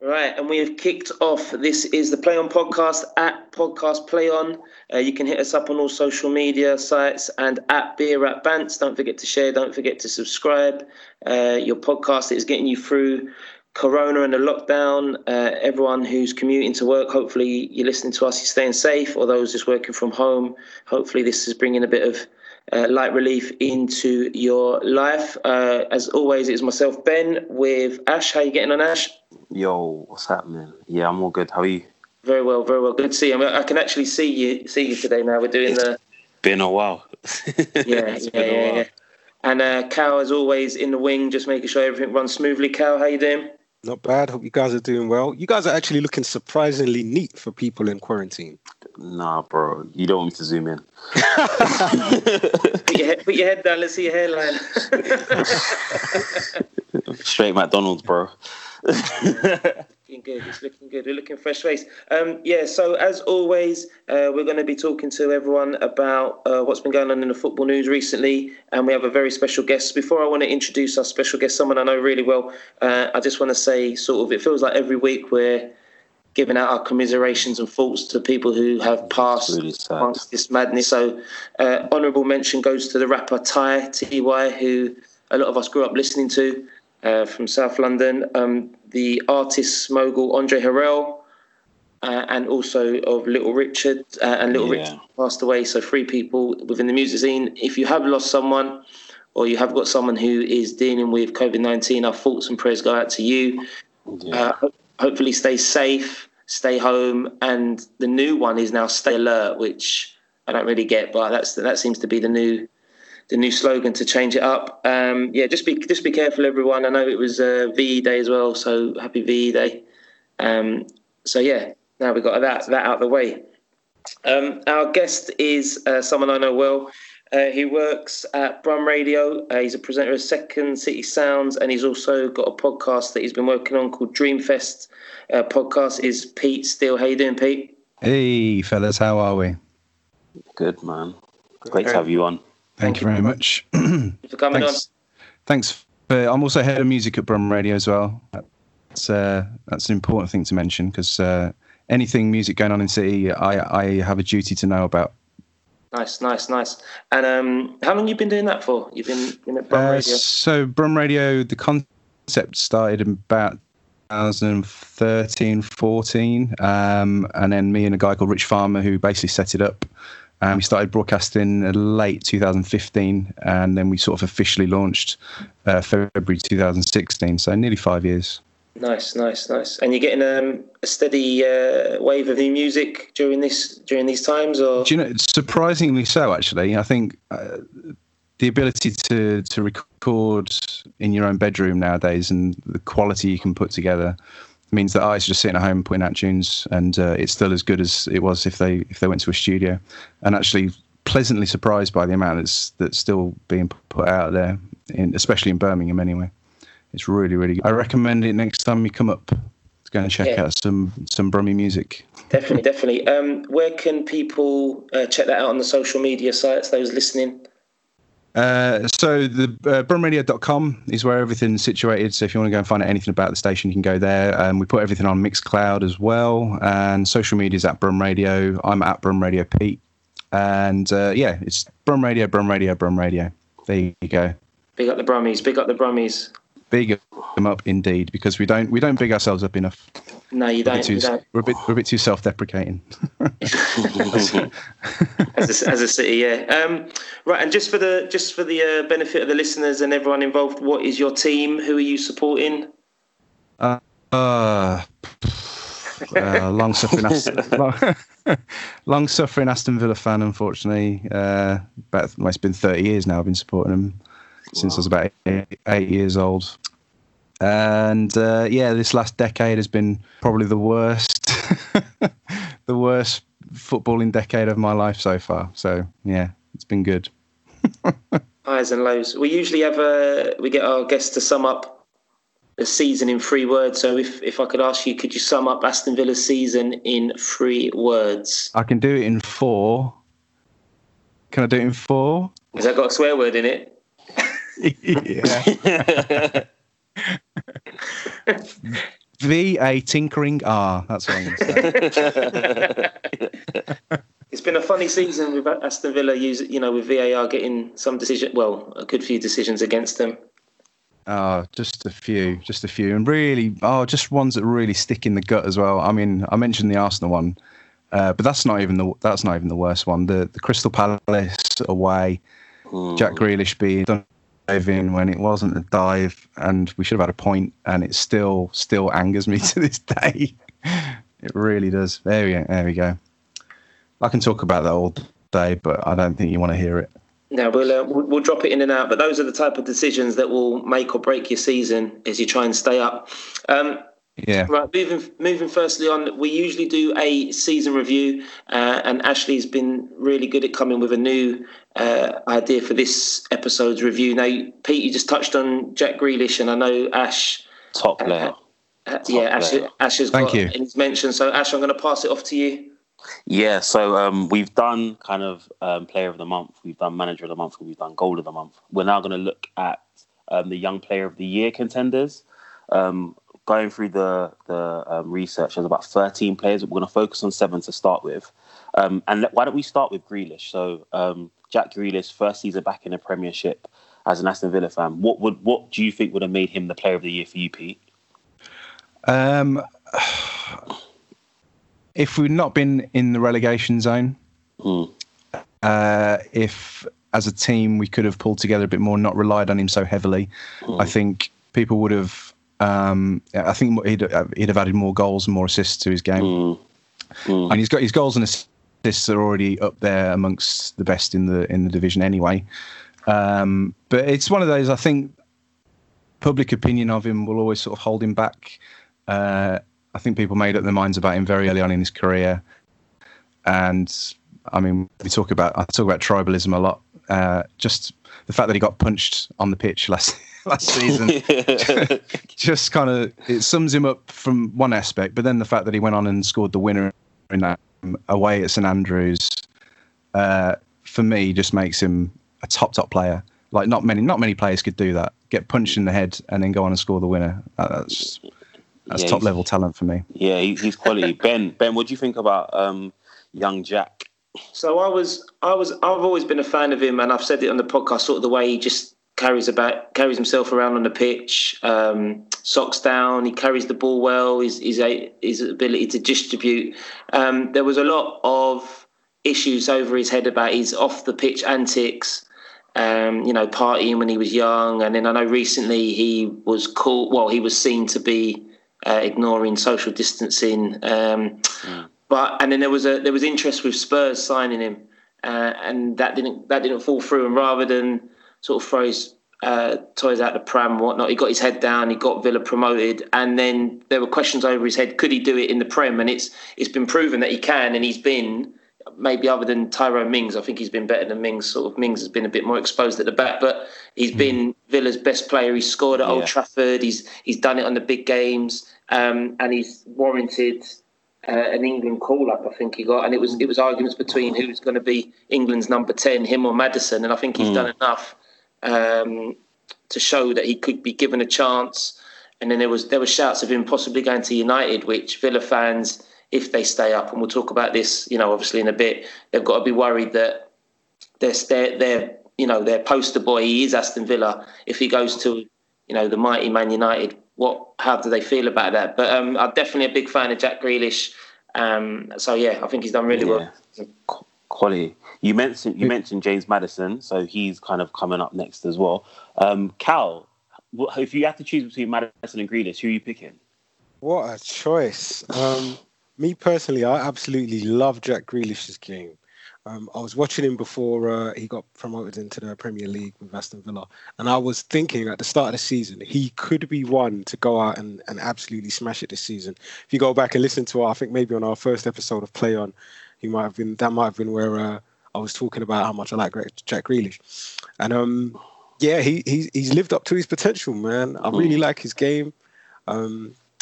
Right, and we have kicked off. This is the Play On Podcast at Podcast Play On. You can hit us up on all social media sites and at Beer at Bants. Don't forget to share, don't forget to subscribe. Your podcast is getting you through Corona and the lockdown. Everyone who's commuting to work, hopefully you're listening to us, you're staying safe, or those just working from home. Hopefully this is bringing a bit of light relief into your life. As always, it's myself, Ben, with Ash. How you getting on, Ash? Yo, what's happening? Yeah, I'm all good. How are you? Very well, very well. Good to see you. I mean, I can actually see you today now. We're doing been a while. Yeah. And Cal, as always, in the wing, just making sure everything runs smoothly. Cal, how you doing? Not bad. Hope you guys are doing well. You guys are actually looking surprisingly neat for people in quarantine. Nah, bro. You don't want me to zoom in. Put your head down. Let's see your hairline. Straight McDonald's, bro. Looking good. It's looking good. We're looking fresh face. So as always, we're going to be talking to everyone about what's been going on in the football news recently, and we have a very special guest. Before I want to introduce our special guest, someone I know really well, I just want to say, sort of, it feels like every week we're giving out our commiserations and thoughts to people who have passed amongst this madness. So honourable mention goes to the rapper Ty, T-Y, who a lot of us grew up listening to. From South London, the artist mogul Andre Harrell, and also of Little Richard, and Little Richard passed away. So 3 people within the music scene. If you have lost someone, or you have got someone who is dealing with COVID-19, our thoughts and prayers go out to you. Yeah. Hopefully stay safe, stay home, and the new one is now stay alert, which I don't really get, but that seems to be the new slogan to change it up. Just be careful, everyone. I know it was VE Day as well, so happy VE Day. Now we've got that out of the way. Our guest is someone I know well. He works at Brum Radio. He's a presenter of Second City Sounds, and he's also got a podcast that he's been working on called Dreamfest. Podcast is Pete Steele. How you doing, Pete? Hey, fellas, how are we? Good, man. Great to have you on. Thank you very much. For coming on. Thanks. I'm also head of music at Brum Radio as well. That's an important thing to mention because anything music going on in City, I have a duty to know about. Nice. And how long have you been doing that for? You've been at Brum Radio? So Brum Radio, the concept started in about 2013, 14. And then me and a guy called Rich Farmer who basically set it up. We started broadcasting late 2015, and then we sort of officially launched February 2016, so nearly 5 years. Nice. And you're getting a steady wave of new music during these times? Or? Do you know, surprisingly so, actually. I think the ability to record in your own bedroom nowadays and the quality you can put together means that I was just sitting at home putting out tunes, and it's still as good as it was if they went to a studio. And actually, pleasantly surprised by the amount that's still being put out there, especially in Birmingham. Anyway, it's really, really good. I recommend it next time you come up. Go and check out some Brummy music. Definitely. Where can people check that out on the social media sites? Those listening. So the brumradio.com is where everything's situated. So if you want to go and find out anything about the station, you can go there. We put everything on Mixcloud as well, and social media is at Brum Radio. I'm at Brum Radio Pete, and it's Brum Radio. There you go. Big up the Brummies. Big them up indeed, because we don't big ourselves up enough. No, you don't. We're a bit too self-deprecating as a city, yeah. Right, and just for the benefit of the listeners and everyone involved, what is your team? Who are you supporting? Long-suffering Aston Villa fan. Unfortunately, it's been 30 years now. I've been supporting them since I was about eight years old. And this last decade has been probably the worst footballing decade of my life so far. So yeah, it's been good. Highs and lows. We usually have we get our guests to sum up the season in 3 words. So if I could ask you, could you sum up Aston Villa's season in 3 words? I can do it in 4. Can I do it in 4? Has that got a swear word in it? Yeah. VA tinkering R. That's what I'm going to say. It's been a funny season with Aston Villa, with VAR getting some decision. Well, a good few decisions against them. Just a few. And really, just ones that really stick in the gut as well. I mean, I mentioned the Arsenal one, but that's not even the worst one. The Crystal Palace away, Jack Grealish being done in when it wasn't a dive, and we should have had a point, and it still angers me to this day. It really does. There we go. I can talk about that all day, but I don't think you want to hear it. No, we'll drop it in and out. But those are the type of decisions that will make or break your season as you try and stay up. Yeah. Right. Moving firstly on, we usually do a season review, and Ashley's been really good at coming with a new idea for this episode's review. Now, Pete, you just touched on Jack Grealish, and I know Ash. Top player. Ash has got it in his mention. So, Ash, I'm going to pass it off to you. Yeah, so we've done kind of player of the month, we've done manager of the month, we've done goal of the month. We're now going to look at the young player of the year contenders. Going through the research, there's about 13 players, but we're going to focus on 7 to start with. And why don't we start with Grealish? So Jack Grealish, first season back in the Premiership as an Aston Villa fan. What do you think would have made him the player of the year for you, Pete? If we'd not been in the relegation zone, if as a team we could have pulled together a bit more, not relied on him so heavily, I think people would have. I think he'd have added more goals and more assists to his game, and he's got his goals and assists are already up there amongst the best in the division anyway. But it's one of those. I think public opinion of him will always sort of hold him back. I think people made up their minds about him very early on in his career, and I mean, I talk about tribalism a lot. Just the fact that he got punched on the pitch last season, just kind of it sums him up from one aspect. But then the fact that he went on and scored the winner in that away at St Andrews, for me, just makes him a top player. Like not many players could do that. Get punched in the head and then go on and score the winner. That's top level talent for me. Yeah, he's quality. Ben, what do you think about young Jack? So I've always been a fan of him, and I've said it on the podcast. Sort of the way he just carries himself around on the pitch, socks down. He carries the ball well. His ability to distribute. There was a lot of issues over his head about his off the pitch antics. Partying when he was young, and then I know recently he was caught. Well, he was seen to be. Ignoring social distancing, but then there was interest with Spurs signing him, and that didn't fall through. And rather than sort of throw his toys out the pram and whatnot, he got his head down. He got Villa promoted, and then there were questions over his head: could he do it in the Prem? And it's been proven that he can, and he's been maybe other than Tyrone Mings, I think he's been better than Mings. Sort of Mings has been a bit more exposed at the back, but he's been Villa's best player. He scored at Old Trafford. He's done it on the big games, and he's warranted an England call up. I think he got, and it was arguments between who was going to be England's number 10, him or Maddison, and I think he's done enough to show that he could be given a chance. And then there were shouts of him possibly going to United, which Villa fans, if they stay up, and we'll talk about this, obviously in a bit, they've got to be worried that their poster boy, he is Aston Villa. If he goes to, the mighty Man United, how do they feel about that? But I'm definitely a big fan of Jack Grealish. I think he's done really well. Quality. You mentioned James Maddison, so he's kind of coming up next as well. Cal, if you had to choose between Maddison and Grealish, who are you picking? What a choice. Me personally, I absolutely love Jack Grealish's game. I was watching him before he got promoted into the Premier League with Aston Villa, and I was thinking at the start of the season, he could be one to go out and absolutely smash it this season. If you go back and listen to, I think maybe on our first episode of Play On, that might have been where I was talking about how much I like Jack Grealish. And he's lived up to his potential, man. I really like his game.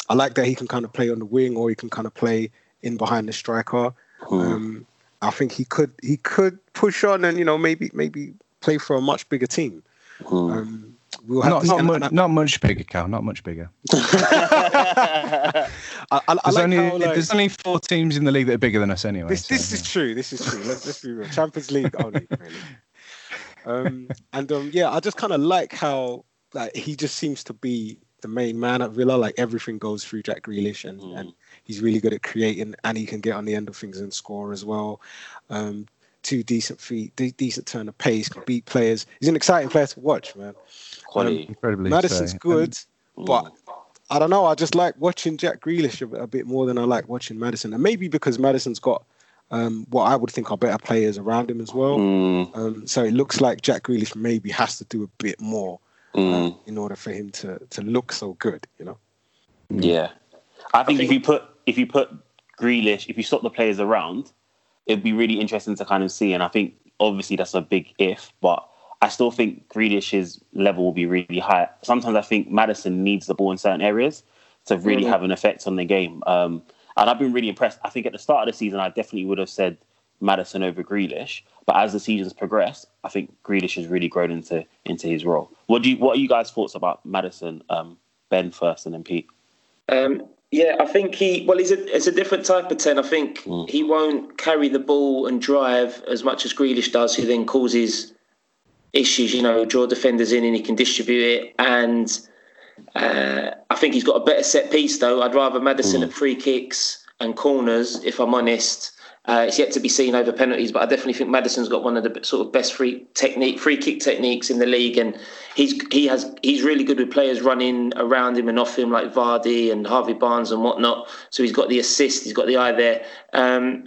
I like that he can kind of play on the wing, or he can kind of play in behind the striker. I think he could push on and maybe play for a much bigger team. We'll have not much bigger, Cal. There's only four teams in the league that are bigger than us anyway. This is true. Let's be real. Champions League only, really. I just kind of like how he just seems to be the main man at Villa. Like, everything goes through Jack Grealish, and he's really good at creating, and he can get on the end of things and score as well. Two decent feet, decent turn of pace, can beat players. He's an exciting player to watch, man. Quality, incredibly. Madison's good, but I don't know. I just like watching Jack Grealish a bit more than I like watching Maddison, and maybe because Maddison's got what I would think are better players around him as well. So it looks like Jack Grealish maybe has to do a bit more in order for him to look so good, you know. Yeah, I think if you put Grealish, if you swap the players around, it'd be really interesting to kind of see. And I think, obviously, that's a big if, but I still think Grealish's level will be really high. Sometimes I think Maddison needs the ball in certain areas to really have an effect on the game. And I've been really impressed. I think at the start of the season, I definitely would have said Maddison over Grealish. But as the season's progressed, I think Grealish has really grown into his role. What are you guys' thoughts about Maddison, Ben first and then Pete? Yeah, I think it's a different type of 10. I think he won't carry the ball and drive as much as Grealish does, who then causes issues, you know, draw defenders in and he can distribute it. And I think he's got a better set piece, though. I'd rather Maddison at free kicks and corners, if I'm honest. It's yet to be seen over penalties, but I definitely think Maddison's got one of the sort of best free kick techniques in the league, and he's really good with players running around him and off him, like Vardy and Harvey Barnes and whatnot. So he's got the assist, he's got the eye there.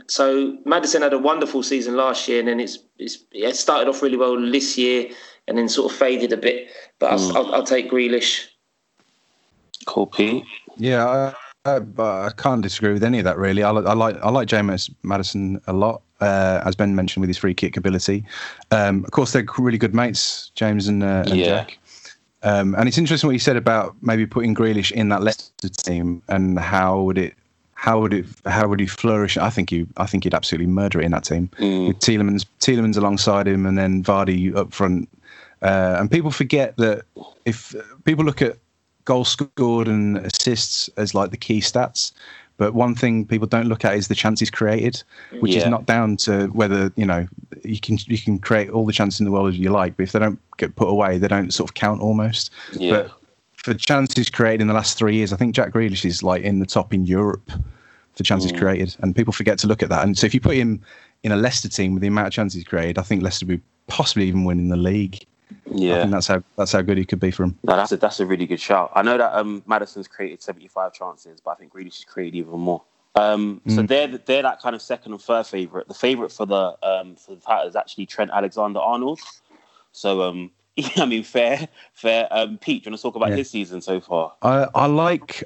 So Maddison had a wonderful season last year, and then it started off really well this year, and then sort of faded a bit. But I'll take Grealish. Cool, Pete. Yeah. But I can't disagree with any of that, really. I like James Maddison a lot, as Ben mentioned, with his free kick ability. Of course, they're really good mates, James and Jack. And it's interesting what you said about maybe putting Grealish in that Leicester team and how would he flourish? I think he'd absolutely murder it in that team with Tielemans alongside him, and then Vardy up front. And people forget that if people look at goals scored and assists as like the key stats, but one thing people don't look at is the chances created, which is not down to whether, you know, you can create all the chances in the world you like, but if they don't get put away, they don't sort of count almost. But for chances created in the last 3 years, I think Jack Grealish is like in the top in Europe for chances created, and people forget to look at that. And so if you put him in a Leicester team with the amount of chances created, I think Leicester would possibly even win in the league. Yeah, I think that's how good he could be for him. No, that's a really good shout. I know that Maddison's created 75 chances, but I think Grealish has created even more. So they're that kind of second and third favourite. The favourite for the title is actually Trent Alexander-Arnold. So I mean, fair. Pete, do you want to talk about his season so far? I like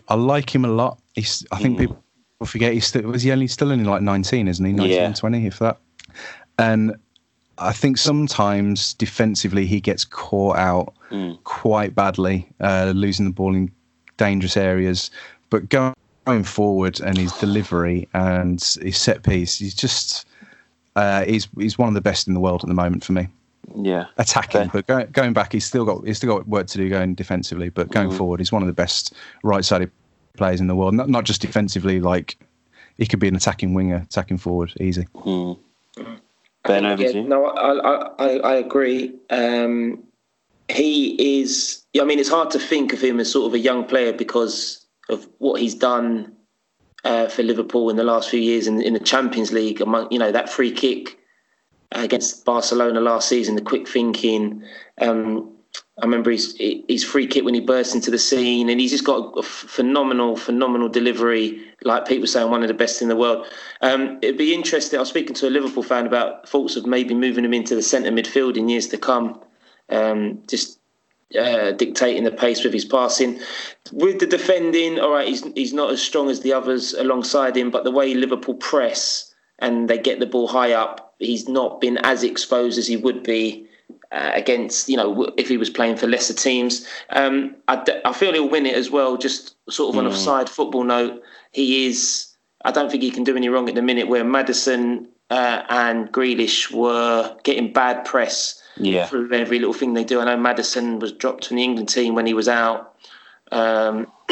him a lot. I think people forget he's still only like 19, isn't he? 19, 20, if that. And I think sometimes defensively he gets caught out quite badly, losing the ball in dangerous areas. But going forward, and his delivery and his set piece, he's just he's one of the best in the world at the moment for me. Yeah, attacking, but going back, he's still got work to do going defensively. But going forward, he's one of the best right-sided players in the world. Not just defensively, like he could be an attacking winger, attacking forward, easy. I agree. He is. I mean, it's hard to think of him as sort of a young player because of what he's done for Liverpool in the last few years in the Champions League. Among, you know, that free kick against Barcelona last season, the quick thinking. I remember his free kick when he burst into the scene, and he's just got a phenomenal delivery. Like people saying, one of the best in the world. It'd be interesting. I was speaking to a Liverpool fan about thoughts of maybe moving him into the centre midfield in years to come, just dictating the pace with his passing. With the defending, all right, he's not as strong as the others alongside him, but the way Liverpool press and they get the ball high up, he's not been as exposed as he would be. Against, you know, if he was playing for lesser teams. I feel he'll win it as well, just sort of on a side football note. I don't think he can do any wrong at the minute, where Maddison and Grealish were getting bad press yeah, through every little thing they do. I know Maddison was dropped from the England team when he was out,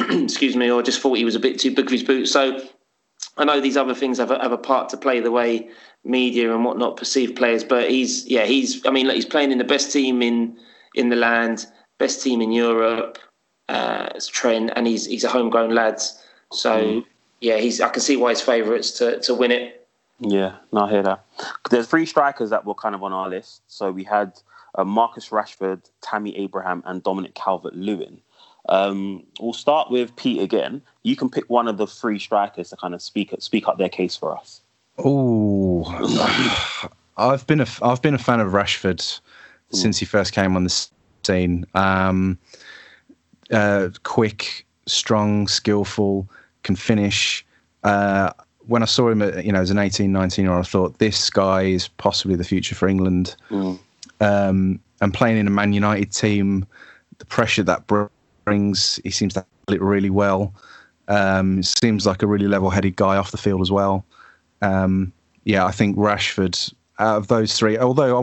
excuse me, or just thought he was a bit too big for his boots. So I know these other things have a part to play, the way media and whatnot perceive players. But he's. I mean, look, he's playing in the best team in the land, best team in Europe. It's Trent, and he's a homegrown lad. So yeah, I can see why he's favourites to win it. Yeah, no, I hear that. There's three strikers that were kind of on our list. So we had Marcus Rashford, Tammy Abraham, and Dominic Calvert-Lewin. We'll start with Pete again. You can pick one of the three strikers to kind of speak up their case for us. Oh, I've been a fan of Rashford since he first came on the scene. Quick, strong, skillful, can finish. When I saw him, as an 18, 19-year-old, I thought, this guy is possibly the future for England. And playing in a Man United team, the pressure that brings, he seems to handle it really well. Seems like a really level-headed guy off the field as well. I think Rashford, out of those three, although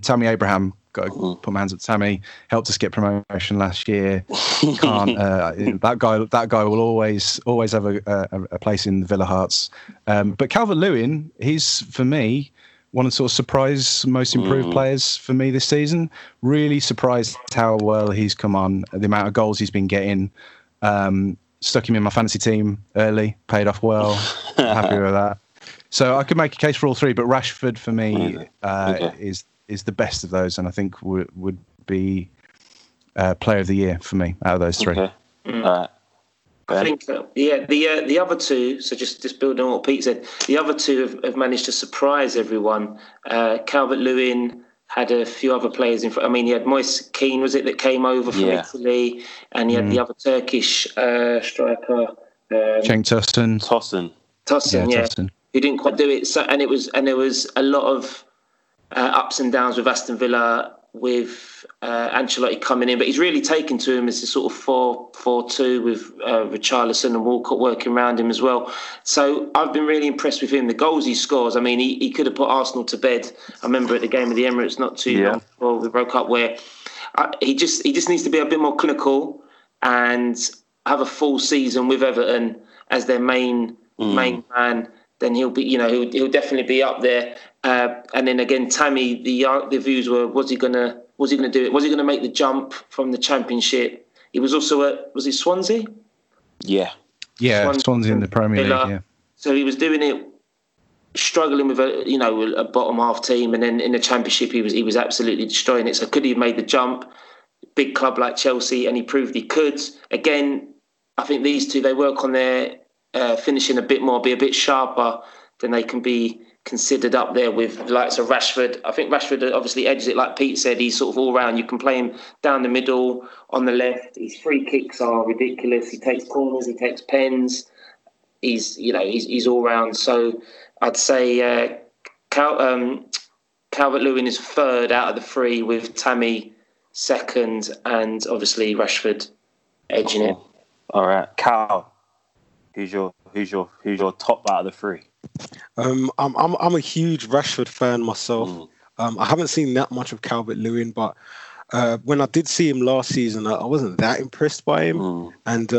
Tammy Abraham, got to put my hands up. Tammy helped us get promotion last year. Can't that guy will always have a place in the Villa hearts. But Calvert-Lewin, he's for me one of the sort of surprise most improved players for me this season. Really surprised how well he's come on, the amount of goals he's been getting. Stuck him in my fantasy team early, paid off well. Happy with that. So I could make a case for all three, but Rashford for me is the best of those, and I think would be player of the year for me out of those three. Okay. I think the other two, so just building on what Pete said, the other two have managed to surprise everyone. Calvert-Lewin had a few other players in front. I mean, he had Moise Kean, was it, that came over from Italy, and he had the other Turkish striker, Cenk Tosun. Tosun. Who didn't quite do it. So, and there was a lot of ups and downs with Aston Villa, with Ancelotti coming in, but he's really taken to him as a sort of 4-4-2 with Richarlison and Walcott working around him as well. So I've been really impressed with him. The goals he scores, I mean, he could have put Arsenal to bed. I remember at the game of the Emirates not too long before we broke up, where he just needs to be a bit more clinical and have a full season with Everton as their main man. Then he'll be, he'll definitely be up there. And then again, Tammy, the views were, was he gonna do it? Was he gonna make the jump from the Championship? He was also at, was it Swansea? Yeah, Swansea in the Premier League. Yeah. So he was doing it, struggling with a bottom half team, and then in the Championship he was absolutely destroying it. So could he have made the jump? Big club like Chelsea, and he proved he could. Again, I think these two, they work on their finishing a bit more, be a bit sharper, then they can be considered up there with the likes of Rashford. I think Rashford obviously edges it, like Pete said. He's sort of all round. You can play him down the middle, on the left. His free kicks are ridiculous. He takes corners, he takes pens. He's all round. So I'd say Calvert-Lewin is third out of the three, with Tammy second, and obviously Rashford edging it. All right, Cal. Who's your top out of the three? I'm a huge Rashford fan myself. I haven't seen that much of Calvert-Lewin, but when I did see him last season, I wasn't that impressed by him, and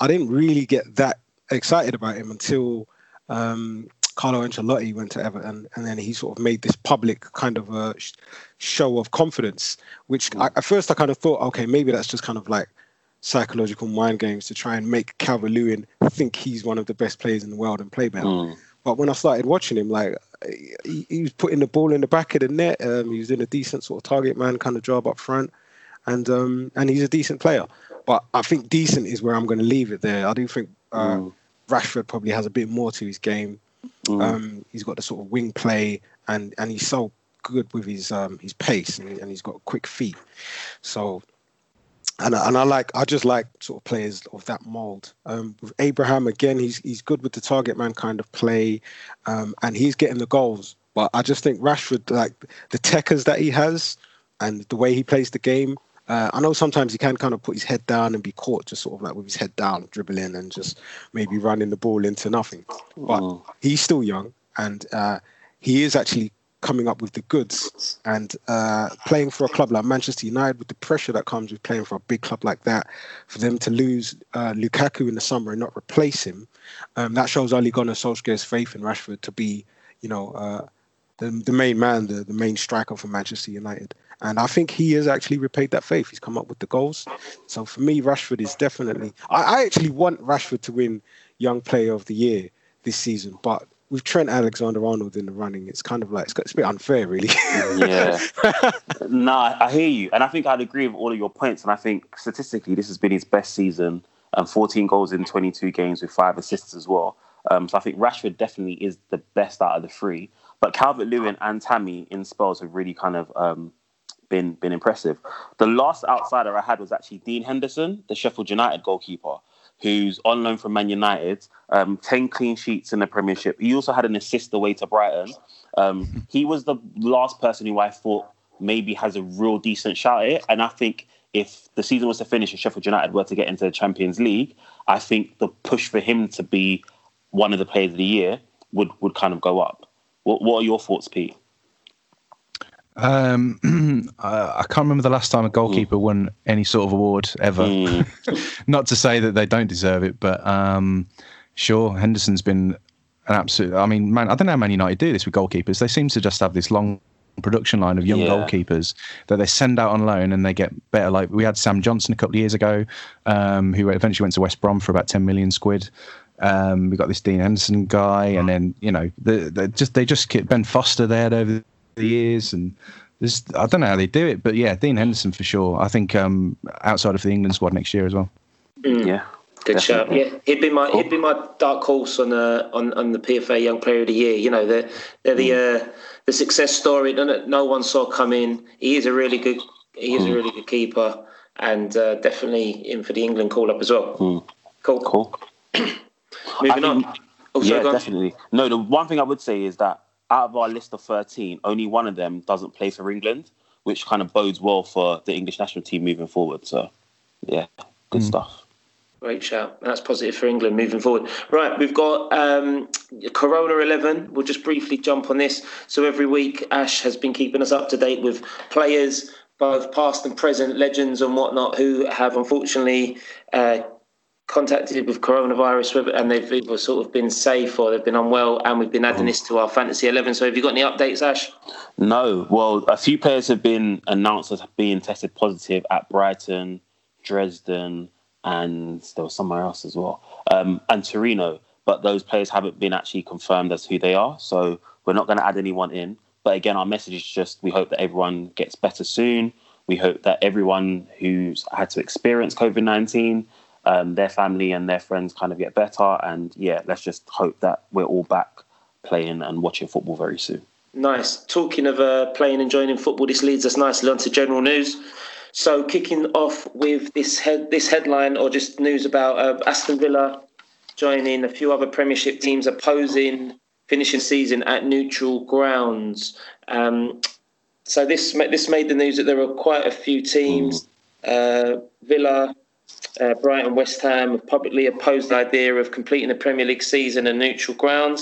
I didn't really get that excited about him until Carlo Ancelotti went to Everton, and then he sort of made this public kind of a show of confidence, which at first I kind of thought, okay, maybe that's just kind of like psychological mind games to try and make Calvert-Lewin think he's one of the best players in the world and play better. But when I started watching him, like he was putting the ball in the back of the net, he was doing a decent sort of target man kind of job up front, and he's a decent player. But I think decent is where I'm going to leave it there. I do think Rashford probably has a bit more to his game. He's got the sort of wing play, and he's so good with his pace, and he's got quick feet. So. I just like sort of players of that mould. With Abraham, again, he's good with the target man kind of play, and he's getting the goals. But I just think Rashford, like the techers that he has and the way he plays the game, I know sometimes he can kind of put his head down and be caught just sort of like with his head down, dribbling and just maybe running the ball into nothing. But he's still young, and he is actually coming up with the goods. And playing for a club like Manchester United, with the pressure that comes with playing for a big club like that, for them to lose Lukaku in the summer and not replace him, that shows Ole Gunnar Solskjaer's faith in Rashford to be, you know, the main man, the main striker for Manchester United. And I think he has actually repaid that faith. He's come up with the goals. So for me, Rashford is definitely... I actually want Rashford to win Young Player of the Year this season, but with Trent Alexander-Arnold in the running, it's kind of like, it's a bit unfair, really. Yeah. Nah, I hear you. And I think I'd agree with all of your points. And I think statistically, this has been his best season. 14 goals in 22 games with 5 assists as well. So I think Rashford definitely is the best out of the three. But Calvert-Lewin and Tammy in spells have really kind of... been impressive. The last outsider I had was actually Dean Henderson, the Sheffield United goalkeeper, who's on loan from Man United, 10 clean sheets in the Premiership. He also had an assist away to Brighton. He was the last person who I thought maybe has a real decent shot at it. And I think if the season was to finish and Sheffield United were to get into the Champions League, I think the push for him to be one of the players of the year would kind of go up. What are your thoughts, Pete? I can't remember the last time a goalkeeper won any sort of award ever. Not to say that they don't deserve it, but sure, Henderson's been an absolute... I mean, man, I don't know how Man United do this with goalkeepers. They seem to just have this long production line of young goalkeepers that they send out on loan and they get better. Like, we had Sam Johnson a couple of years ago, who eventually went to West Brom for about 10 million quid. We got this Dean Henderson guy, and then, you know, they just kept Ben Foster there over the years, and this, I don't know how they do it, but yeah, Dean Henderson for sure. I think outside of the England squad next year as well. Yeah, good shout. Yeah, he'd be my dark horse on the PFA Young Player of the Year. You know, the success story that no one saw coming. He is a really good keeper, and definitely in for the England call up as well. Cool. Moving on. Yeah, definitely. No, the one thing I would say is that, out of our list of 13, only one of them doesn't play for England, which kind of bodes well for the English national team moving forward. So, yeah, good stuff. Great shout. That's positive for England moving forward. Right, we've got Corona 11. We'll just briefly jump on this. So every week, Ash has been keeping us up to date with players, both past and present, legends and whatnot, who have unfortunately... contacted with coronavirus, and they've either sort of been safe or they've been unwell, and we've been adding this to our Fantasy 11. So have you got any updates, Ash? No. Well, a few players have been announced as being tested positive at Brighton, Dresden, and there was somewhere else as well, and Torino. But those players haven't been actually confirmed as who they are. So we're not going to add anyone in. But again, our message is just we hope that everyone gets better soon. We hope that everyone who's had to experience COVID-19... their family and their friends kind of get better. And yeah, let's just hope that we're all back playing and watching football very soon. Nice. Talking of playing and joining football, this leads us nicely onto general news. So kicking off with this headline, or just news about Aston Villa joining a few other Premiership teams opposing finishing season at neutral grounds. So this made the news that there were quite a few teams, Villa, Brighton, West Ham have publicly opposed the idea of completing the Premier League season on neutral grounds.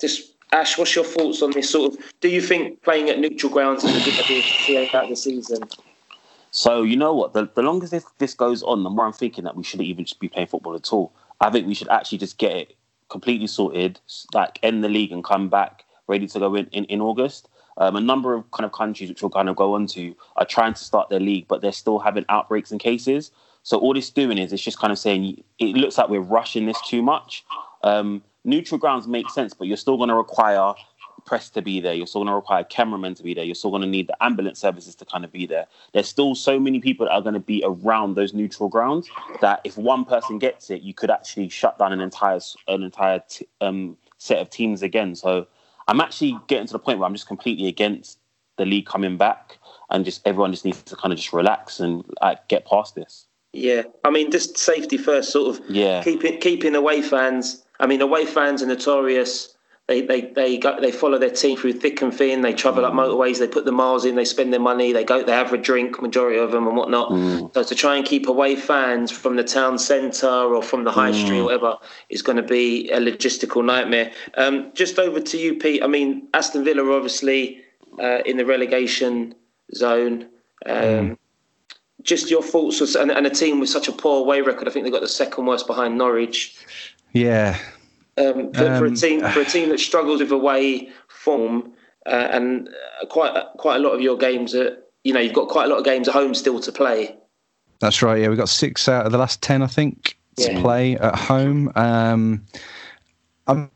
Just Ash, what's your thoughts on this? Sort of, do you think playing at neutral grounds is a good idea to play out the season? So you know what? The longer this goes on, the more I'm thinking that we shouldn't even just be playing football at all. I think we should actually just get it completely sorted, like end the league and come back ready to go in August. A number of kind of countries which we'll kind of go on to are trying to start their league, but they're still having outbreaks and cases. So all it's doing is it's just kind of saying it looks like we're rushing this too much. Neutral grounds make sense, but you're still going to require press to be there. You're still going to require cameramen to be there. You're still going to need the ambulance services to kind of be there. There's still so many people that are going to be around those neutral grounds that if one person gets it, you could actually shut down an entire set of teams again. So I'm actually getting to the point where I'm just completely against the league coming back, and just everyone just needs to kind of just relax and get past this. Yeah, I mean, just safety first, sort of. Yeah. Keeping away fans. I mean, away fans are notorious They follow their team through thick and thin. They travel up motorways. They put the miles in. They spend their money. They go. They have a drink, majority of them, and whatnot. So to try and keep away fans from the town centre or from the high street, or whatever, is going to be a logistical nightmare. Just over to you, Pete. I mean, Aston Villa are obviously in the relegation zone. Just your thoughts, and a team with such a poor away record. I think they got the second worst behind Norwich. Yeah. For a team that struggles with away form, and quite a lot of your games, you've got quite a lot of games at home still to play. That's right. Yeah, we've got 6 out of the last 10, I think, to play at home. I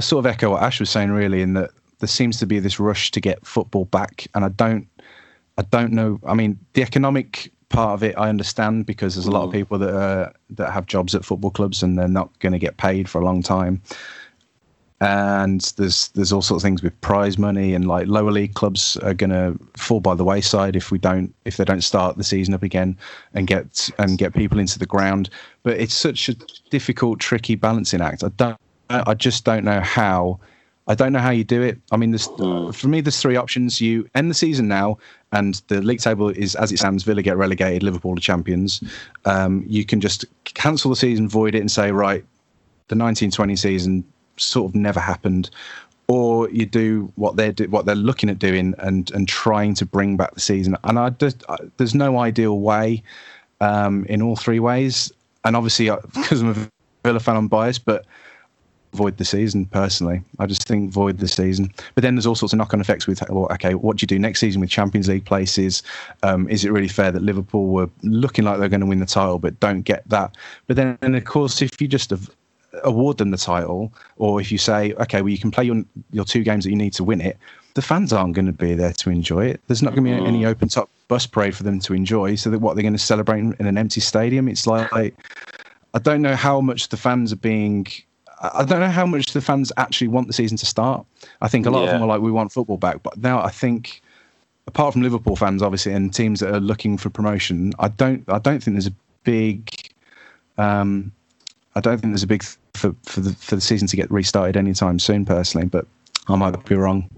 sort of echo what Ash was saying, really, in that there seems to be this rush to get football back, and I don't know. I mean, the economic part of it I understand, because there's a lot of people that have jobs at football clubs and they're not going to get paid for a long time, and there's all sorts of things with prize money, and like lower league clubs are going to fall by the wayside if they don't start the season up again and get people into the ground. But it's such a difficult, tricky balancing act. I just don't know how you do it. I mean, for me, there's 3 options. You end the season now, and the league table is as it stands. Villa get relegated, Liverpool are champions. You can just cancel the season, void it, and say, right, the 19-20 season sort of never happened. Or you do what they're looking at doing and trying to bring back the season. And there's no ideal way in all 3 ways. And obviously, because I'm a Villa fan, I'm biased, but void the season personally. I just think void the season. But then there's all sorts of knock-on effects with, well, okay, what do you do next season with Champions League places? Is it really fair that Liverpool were looking like they're going to win the title but don't get that? But then, and of course, if you just award them the title, or if you say, okay, well, you can play your 2 games that you need to win it, the fans aren't going to be there to enjoy it. There's not going to be any open-top bus parade for them to enjoy. So that what, they're going to celebrate in an empty stadium? It's like, I don't know how much the fans are being... I don't know how much the fans actually want the season to start. I think a lot of them are like, we want football back. But now I think, apart from Liverpool fans, obviously, and teams that are looking for promotion, I don't think there's a big, for the season to get restarted anytime soon, personally. But I might be wrong.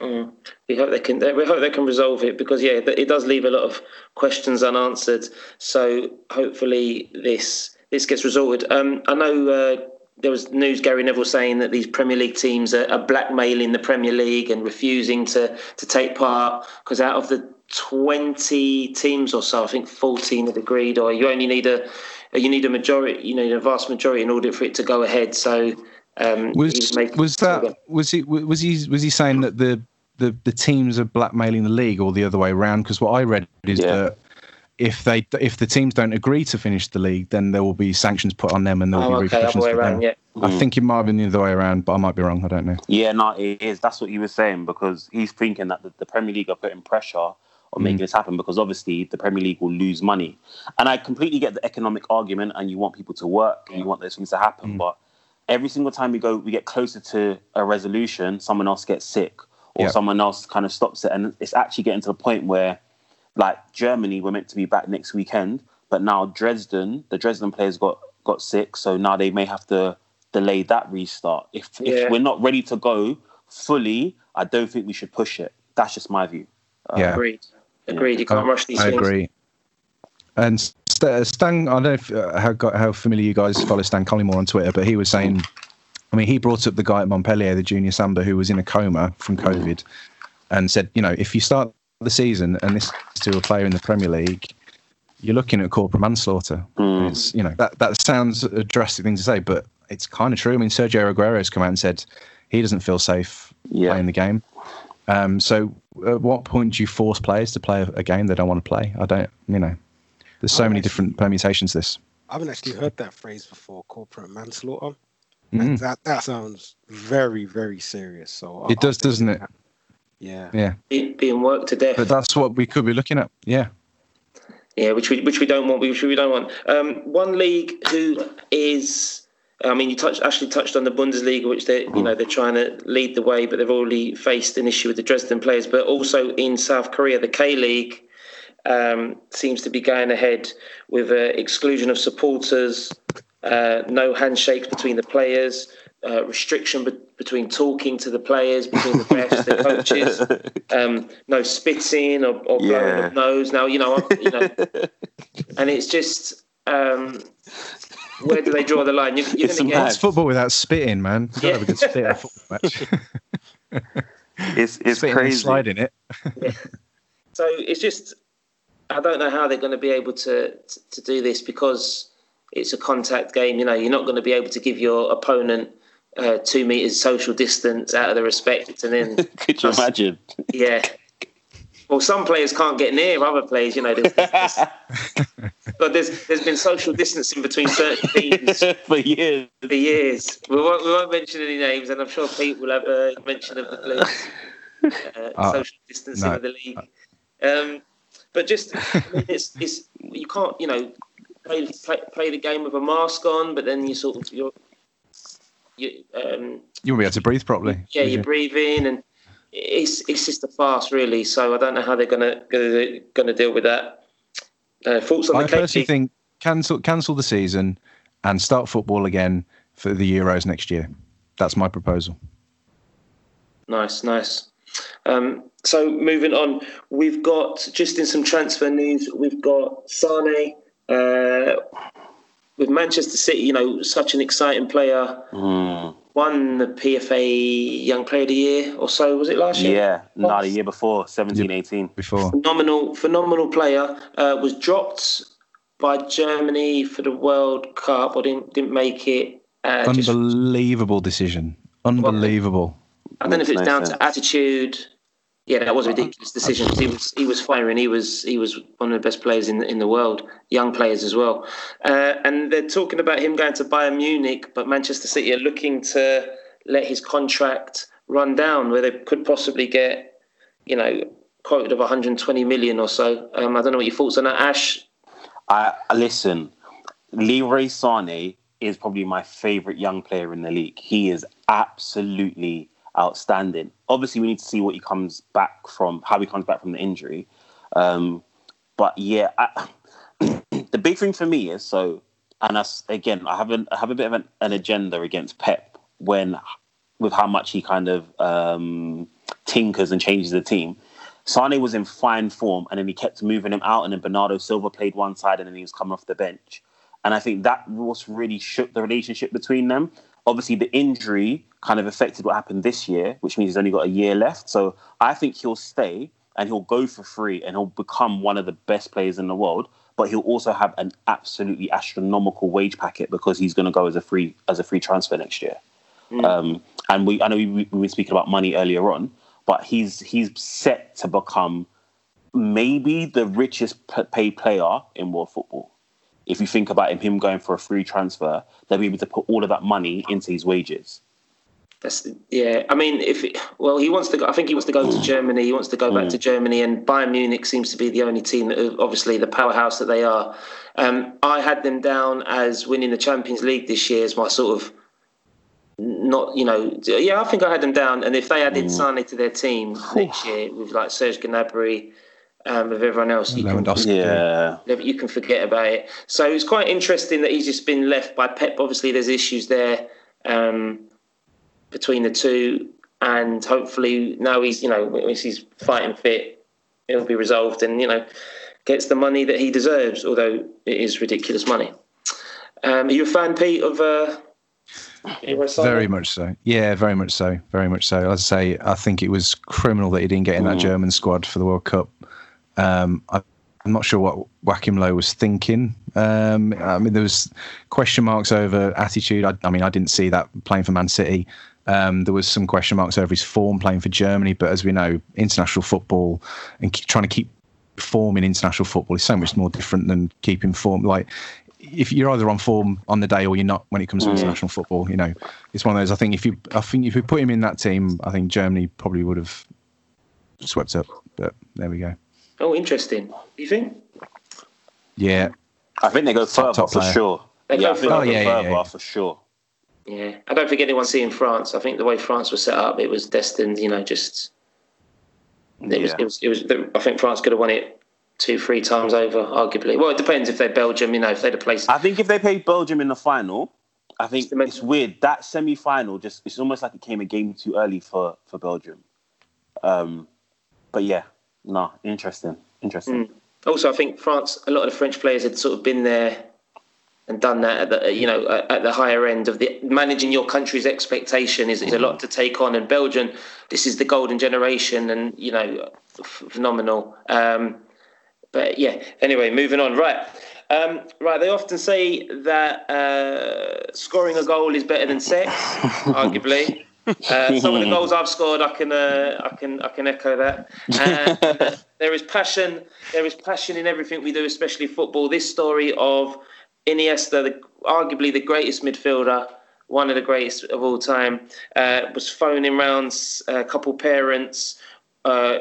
We hope they can resolve it, because it does leave a lot of questions unanswered. So hopefully this gets resorted. I know. There was news, Gary Neville saying that these Premier League teams are blackmailing the Premier League and refusing to take part, because out of the 20 teams or so, I think 14 had agreed, or you only need a majority, a vast majority in order for it to go ahead. So was he saying that the teams are blackmailing the league, or the other way around? Because what I read is that if the teams don't agree to finish the league, then there will be sanctions put on them, and there will be repercussions for them. Yeah. I think it might have been the other way around, but I might be wrong. I don't know. Yeah, no, it is. That's what you were saying, because he's thinking that the Premier League are putting pressure on making this happen, because obviously the Premier League will lose money. And I completely get the economic argument, and you want people to work, and you want those things to happen. But every single time we get closer to a resolution, someone else gets sick, or someone else kind of stops it. And it's actually getting to the point where, like Germany were meant to be back next weekend, but now the Dresden players got sick, so now they may have to delay that restart. If we're not ready to go fully, I don't think we should push it. That's just my view. Agreed. You can't rush these things. I agree. And Stan, I don't know how familiar you guys follow Stan Collymore on Twitter, but he was saying, I mean, he brought up the guy at Montpellier, the junior Samba, who was in a coma from COVID, and said, if you start the season and this is to a player in the Premier League, you're looking at corporal manslaughter. It's, that sounds a drastic thing to say, but it's kind of true. I mean, Sergio Aguero's come out and said he doesn't feel safe playing the game. So at what point do you force players to play a game they don't want to play? There's so many different permutations to this. I haven't actually heard that phrase before, corporate manslaughter. Mm. That sounds very, very serious. So it does, doesn't it? Yeah. Being worked to death. But that's what we could be looking at. Yeah. Yeah, which we don't want. Which we don't want. One league who is, I mean, you actually touched on the Bundesliga, which they they're trying to lead the way, but they've already faced an issue with the Dresden players. But also in South Korea, the K League seems to be going ahead with exclusion of supporters, no handshakes between the players. restriction between talking to the players, between the refs, the coaches. No spitting or blowing up nose. Now, you know, and it's just where do they draw the line? You're it's football without spitting, man. You have a good spit at football match. It's spitting crazy. Sliding it. Yeah. So it's just, I don't know how they're going to be able to do this, because it's a contact game. You know, you're not going to be able to give your opponent 2 meters social distance out of the respect, and then could you imagine? Yeah. Well, some players can't get near other players. You know, but there's been social distancing between certain teams for years. We won't mention any names, and I'm sure Pete will have a mention of the Blues social distancing of the league. But just, I mean, it's you can't, you know, play the game with a mask on, but then you won't be able to breathe properly. Yeah, you're breathing, and it's just a farce, really. So I don't know how they're gonna deal with that. Thoughts on the KT? I personally think cancel the season and start football again for the Euros next year. That's my proposal. Nice. So moving on, we've got just in some transfer news. We've got Sane with Manchester City. You know, such an exciting player. Won the PFA Young Player of the Year or so, was it last year? Yeah, not a year before, 17-18. Before. Phenomenal player. Was dropped by Germany for the World Cup, or didn't make it. Unbelievable decision. Unbelievable. I don't know if it's down to attitude. Yeah, that was a ridiculous decision. He was firing. He was one of the best players in the world, young players as well. And they're talking about him going to Bayern Munich, but Manchester City are looking to let his contract run down, where they could possibly get, you know, quoted of 120 million or so. I don't know what your thoughts on that, Ash. Listen, Leroy Sané is probably my favourite young player in the league. He is absolutely outstanding. Obviously, we need to see what he comes back from, how he comes back from the injury. But yeah, the big thing for me is I have a bit of an agenda against Pep with how much he kind of tinkers and changes the team. Sane was in fine form, and then he kept moving him out, and then Bernardo Silva played one side, and then he was coming off the bench. And I think that was really shook the relationship between them. Obviously, the injury kind of affected what happened this year, which means he's only got a year left. So I think he'll stay, and he'll go for free, and he'll become one of the best players in the world. But he'll also have an absolutely astronomical wage packet, because he's going to go as a free transfer next year. And I know we were speaking about money earlier on, but he's set to become maybe the richest paid player in world football. If you think about him going for a free transfer, they'll be able to put all of that money into his wages. I mean, he wants to go. I think he wants to go to Germany. He wants to go back to Germany, and Bayern Munich seems to be the only team that, obviously, the powerhouse that they are. I had them down as winning the Champions League this year as my sort of I think I had them down, and if they added Sane to their team next year with like Serge Gnabry, with everyone else, you can forget about it. So it's quite interesting that he's just been left by Pep. Obviously, there's issues there between the two, and hopefully now he's, you know, once he's fighting fit, it'll be resolved, and you know, gets the money that he deserves. Although it is ridiculous money. Are you a fan, Pete, of? Very much so. Yeah, very much so. Very much so. I'd say I think it was criminal that he didn't get in that German squad for the World Cup. I'm not sure what Joachim Low was thinking. I mean, there was question marks over attitude. I mean, I didn't see that playing for Man City. There was some question marks over his form playing for Germany. But as we know, international football and trying to keep form in international football is so much more different than keeping form. Like, if you're either on form on the day or you're not when it comes to international football, you know, it's one of those. I think if we put him in that team, I think Germany probably would have swept up. But there we go. Oh, interesting. You think? Yeah. I think they go further for sure. For sure. Yeah. I don't think anyone's seeing France. I think the way France was set up, it was destined, you know, just... I think France could have won it 2-3 times over, arguably. Well, it depends if they're Belgium, you know, if they'd have placed... I think if they played Belgium in the final, I think it's weird. That semi-final, just it's almost like it came a game too early for Belgium. But yeah, no, interesting. Mm. Also, I think France, a lot of the French players had sort of been there and done that at the, you know, at the higher end of the managing your country's expectation is a lot to take on. And Belgium, this is the golden generation, and you know, phenomenal. But yeah, anyway, moving on. Right. They often say that scoring a goal is better than sex, arguably. Some of the goals I've scored, I can echo that. There is passion in everything we do, especially football. This story of Iniesta, arguably the greatest midfielder, one of the greatest of all time, was phoning round a couple parents who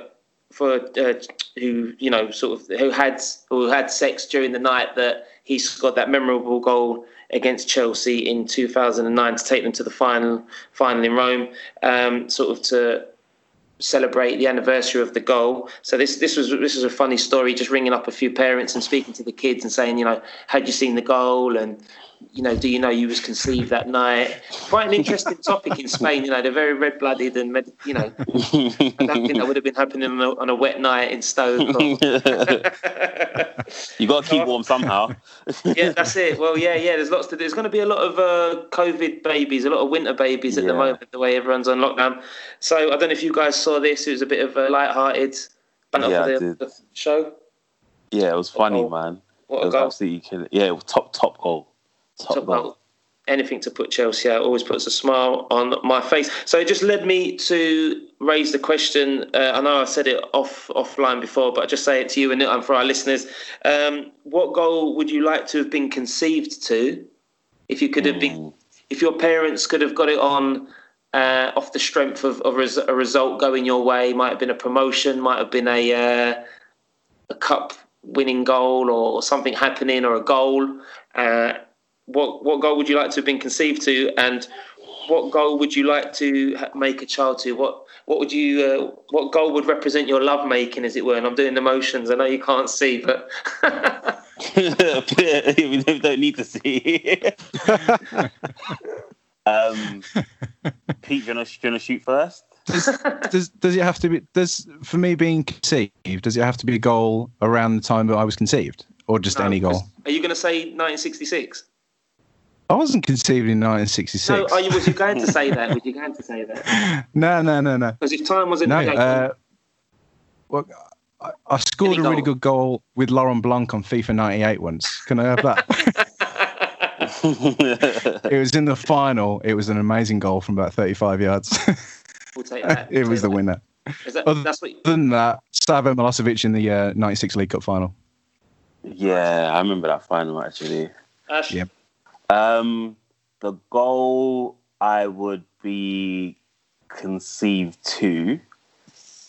had sex during the night that he scored that memorable goal against Chelsea in 2009 to take them to the final in Rome, sort of to celebrate the anniversary of the goal. So this was a funny story, just ringing up a few parents and speaking to the kids and saying, you know, had you seen the goal? And, you know, do you know you was conceived that night? Quite an interesting topic in Spain. You know, they're very red-blooded and, you know, I don't think that would have been happening on a wet night in Stoke. You've got to keep warm somehow. Yeah, that's it. Well, yeah, there's lots to do. There's going to be a lot of COVID babies, a lot of winter babies at the moment, the way everyone's on lockdown. So I don't know if you guys saw this. It was a bit of a light-hearted banter for the show. Yeah, it was funny, man. What a goal. Absolutely killing. Yeah, it was top goal. Top goal. Anything to put Chelsea out always puts a smile on my face. So it just led me to raise the question. I know I said it offline before, but I just say it to you and for our listeners. What goal would you like to have been conceived to if you could have been, if your parents could have got it on off the strength of a result going your way? Might have been a promotion, might have been a cup winning goal or something happening or a goal. What goal would you like to have been conceived to, and what goal would you like to make a child to? What would you what goal would represent your love making, as it were? And I'm doing the motions. I know you can't see, but we don't need to see. Pete, do you want to shoot first? Does it have to be? For me being conceived, does it have to be a goal around the time that I was conceived, or just any goal? Are you going to say 1966? I wasn't conceived in 1966. No, was you going to say that? No. Because if time wasn't... I scored a really good goal with Laurent Blanc on FIFA 98 once. Can I have that? It was in the final. It was an amazing goal from about 35 yards. We'll take that. It was the winner. Other than that, Savo Milosevic in the 96 League Cup final. Yeah, I remember that final, actually. Yep. The goal I would be conceived to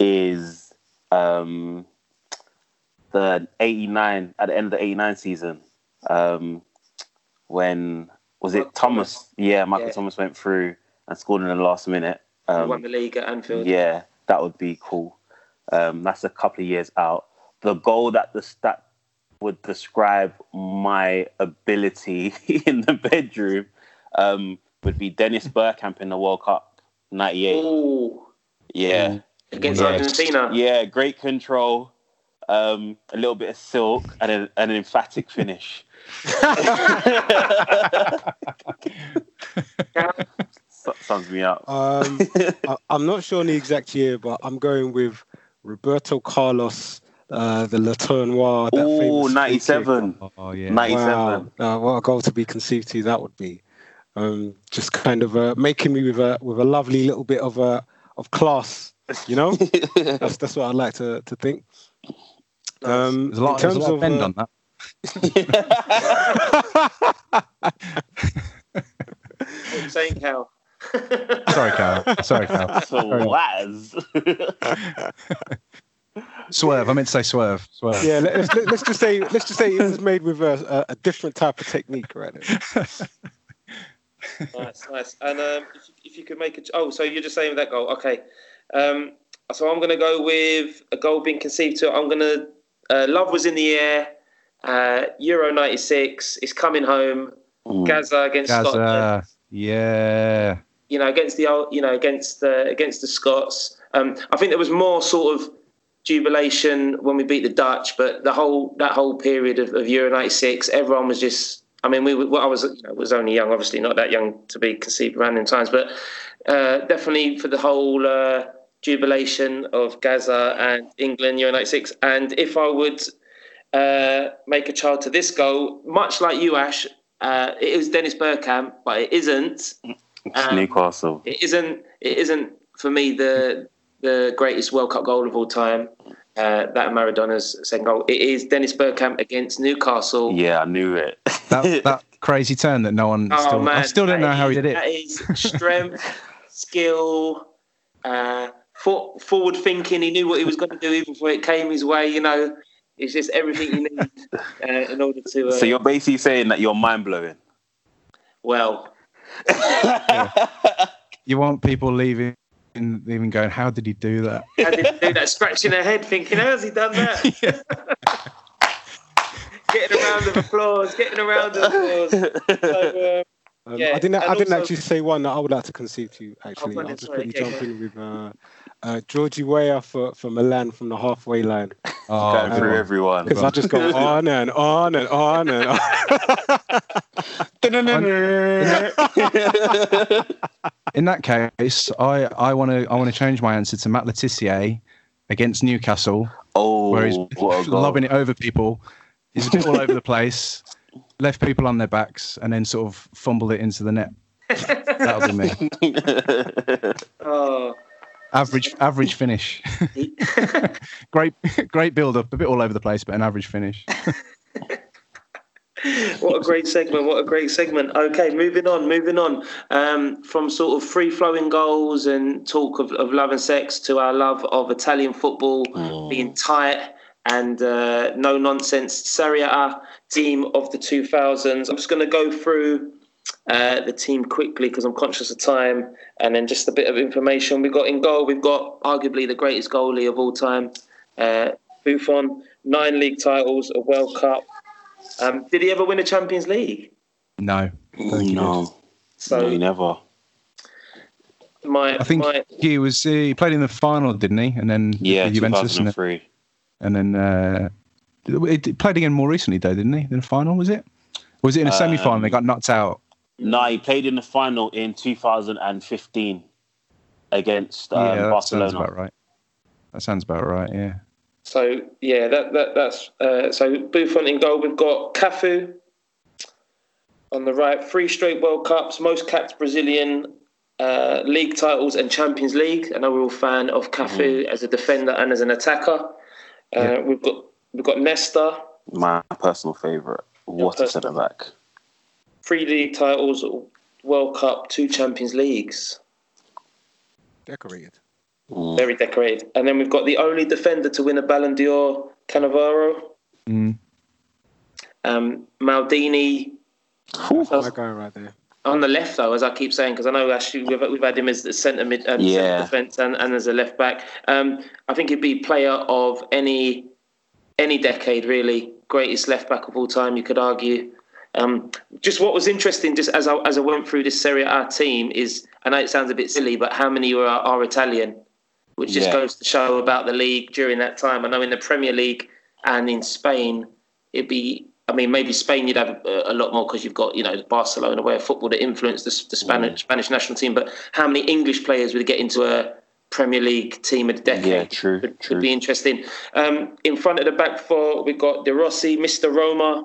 is the 89 at the end of the 89 season, when was it Thomas? Yeah, Michael Thomas went through and scored in the last minute. Won the league at Anfield. Yeah, that would be cool. That's a couple of years out. The goal that would describe my ability in the bedroom would be Dennis Bergkamp in the World Cup 98. Ooh. Yeah. Against Argentina. Yeah, great control, a little bit of silk and an emphatic finish. Sums me up. I'm not sure on the exact year, but I'm going with Roberto Carlos, the La Tournoise. Oh, 97. Oh, yeah. 97. Wow. What a goal to be conceived to that would be. Just kind of making me with a lovely little bit of class, you know? that's what I'd like to think. There's a lot of bend on that. What are you saying, Cal? Sorry, Cal. Swerve. I meant to say swerve. Yeah, let's just say it was made with a different type of technique, right? Nice. And if you could make it, so you're just saying that goal, okay? So I'm gonna go with a goal being conceived to. I'm gonna love was in the air. Euro '96. It's coming home. Gaza against Scotland. Yeah. You know, against the against the Scots. I think there was more sort of jubilation when we beat the Dutch, but that whole period of Euro '96, everyone was just. I mean, I was only young, obviously not that young to be conceived around in times, but definitely for the whole jubilation of Gaza and England Euro '96. And if I would make a child to this goal, much like you, Ash, it was Dennis Bergkamp, but it isn't. It's Newcastle. It isn't for me the greatest World Cup goal of all time. That Maradona's second goal. It is Dennis Bergkamp against Newcastle. Yeah, I knew it. that crazy turn that no one. Oh, man, I still don't know how he did it. That is strength, skill, forward thinking. He knew what he was going to do even before it came his way. You know, it's just everything you need in order to. So you're basically saying that you're mind blowing. Well. Yeah. You want people leaving going, how did he do that? How did he do that? Scratching their head thinking, how's he done that? Yeah. Getting a round of applause. So, yeah. I didn't actually say one that I would like to concede to you, actually. I'll just quickly jump in with Georgie Weah for Milan from the halfway line. Oh, through everyone. Because I just go on and on and on and on. In that case, I want to change my answer to Matt Letizia against Newcastle. Oh, where he's lobbing it over people. He's all over the place, left people on their backs, and then sort of fumbled it into the net. That'll be me. Oh. Average finish. Great build-up. A bit all over the place, but an average finish. What a great segment. Okay, moving on. From sort of free-flowing goals and talk of love and sex to our love of Italian football, being tight and no-nonsense Serie A team of the 2000s. I'm just going to go through the team quickly because I'm conscious of time, and then just a bit of information. We've got in goal, we've got arguably the greatest goalie of all time, Buffon, 9 league titles, a World Cup. Did he ever win a Champions League? No. So he never. He played in the final, didn't he? And then Juventus, 2003. And then he played again more recently, though, didn't he? In the final, was it? Or was it in a semi-final? They got knocked out. No, he played in the final in 2015 against Barcelona. That sounds about right. Yeah. So yeah, that's so Buffon in goal. We've got Cafu on the right. 3 straight World Cups, most capped Brazilian league titles and Champions League. I know we're all fan of Cafu as a defender and as an attacker. We've got Nesta, my personal favourite. What a centre back! 3 league titles, World Cup, 2 Champions Leagues. Decorated. Very decorated. And then we've got the only defender to win a Ballon d'Or, Cannavaro. Maldini. That's that guy right there. On the left, though, as I keep saying, because I know actually we've had him as the centre mid defence and as a left back. I think he'd be player of any decade, really. Greatest left back of all time, you could argue. Just what was interesting, just as I went through this Serie A team, is, I know it sounds a bit silly, but how many are Italian? Which just goes to show about the league during that time. I know in the Premier League and in Spain, it'd be, I mean, maybe Spain you'd have a lot more because you've got, you know, Barcelona, where football that influenced the Spanish national team. But how many English players would get into a Premier League team of the decade? Yeah, true. Could be interesting. In front of the back four, we've got De Rossi, Mr. Roma,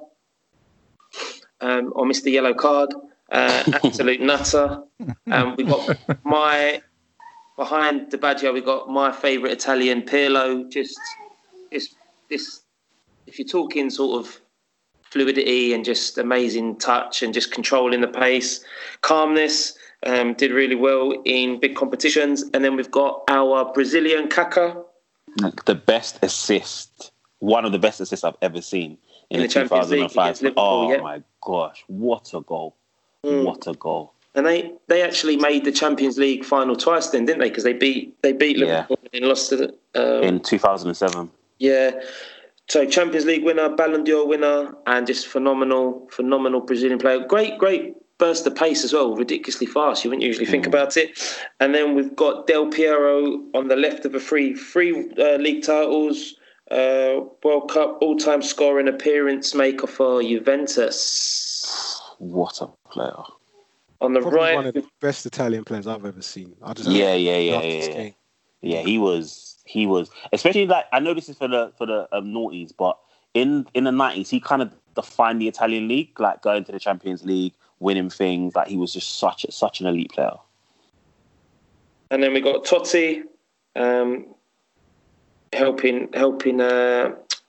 or Mr. Yellow Card. Absolute nutter. We've got behind Di Baggio, we got my favourite Italian, Pirlo. Just this. If you're talking sort of fluidity and just amazing touch and just controlling the pace, calmness, did really well in big competitions. And then we've got our Brazilian Kaká. One of the best assists I've ever seen in the 2005. My gosh, what a goal. What a goal. And they actually made the Champions League final twice then, didn't they? Because they beat Liverpool and lost to in 2007. Yeah. So Champions League winner, Ballon d'Or winner, and just phenomenal Brazilian player. Great burst of pace as well, ridiculously fast. You wouldn't usually think about it. And then we've got Del Piero on the left of a three league titles, World Cup, all-time scoring, appearance maker for Juventus. What a player. On the probably right, one of the best Italian players I've ever seen. Yeah, he was, especially like, I know this is for the noughties, but in the 90s, he kind of defined the Italian league, like going to the Champions League, winning things. Like he was just such an elite player. And then we got Totti, helping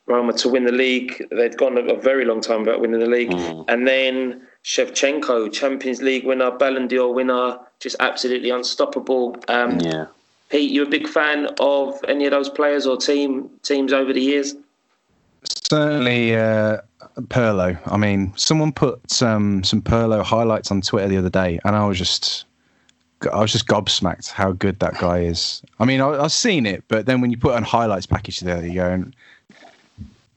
Roma to win the league. They'd gone a very long time without winning the league. And then Shevchenko, Champions League winner, Ballon d'Or winner, just absolutely unstoppable. Yeah. Pete, you a big fan of any of those players or teams over the years? Certainly Pirlo. I mean, someone put some Pirlo highlights on Twitter the other day, and I was just gobsmacked how good that guy is. I mean, I've seen it, but then when you put on highlights package there, you go, and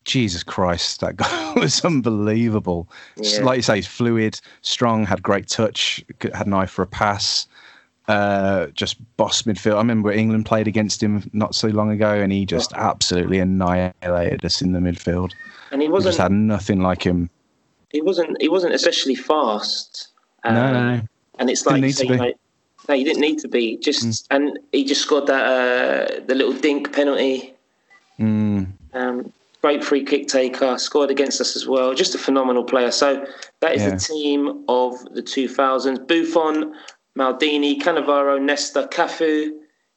Jesus Christ, that guy was unbelievable. Yeah. Like you say, he's fluid, strong, had great touch, had an eye for a pass. Just boss midfield. I remember England played against him not so long ago, and he just absolutely annihilated us in the midfield. And we just had nothing like him. He wasn't especially fast. No. And it's like he didn't need to be. And he just scored that the little dink penalty. Great free kick taker, scored against us as well. Just a phenomenal player. So that is the team of the 2000s. Buffon, Maldini, Cannavaro, Nesta, Cafu,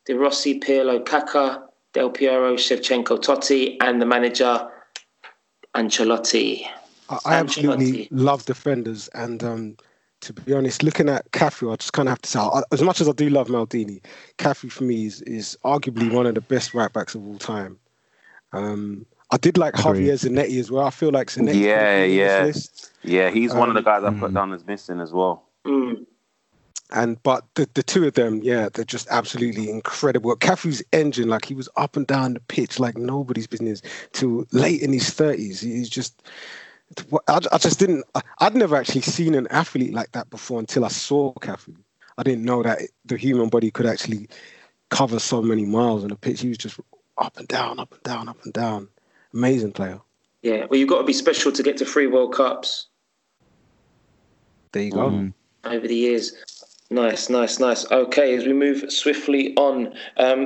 De Rossi, Pirlo, Kaká, Del Piero, Shevchenko, Totti, and the manager, Ancelotti. I absolutely love defenders, and to be honest, looking at Cafu, I just kind of have to say, as much as I do love Maldini, Cafu for me is arguably one of the best right backs of all time. I did like Javier Zanetti as well. I feel like Zanetti. Yeah, he's one of the guys I put down as missing as well. But the two of them, they're just absolutely incredible. Cafu's engine, like he was up and down the pitch like nobody's business till late in his 30s. He's just, I'd never actually seen an athlete like that before until I saw Cafu. I didn't know that the human body could actually cover so many miles on the pitch. He was just up and down. Amazing player. Yeah, well, you've got to be special to get to 3 World Cups. There you go. Over the years. Nice. Okay, as we move swiftly on,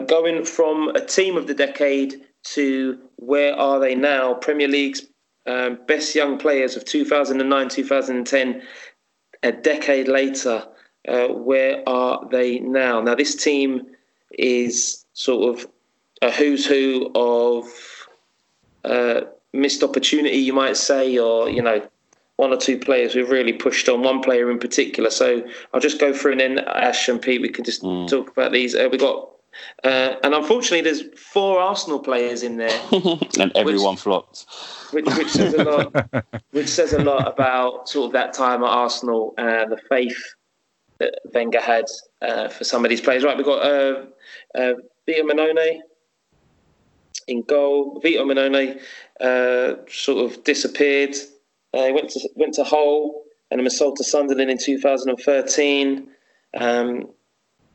going from a team of the decade to where are they now? Premier League's best young players of 2009, 2010, a decade later. Where are they now? Now, this team is sort of a who's who of missed opportunity, you might say, or, you know, one or two players we've really pushed on, one player in particular. So I'll just go through, and then Ash and Pete, we can just talk about these. We got and unfortunately there's 4 Arsenal players in there. And everyone flopped. Which says a lot. Which says a lot about sort of that time at Arsenal, the faith that Wenger had for some of these players. Right, we've got Vito Minone in goal. Vito Minone sort of disappeared. He went to Hull and then sold to Sunderland in 2013.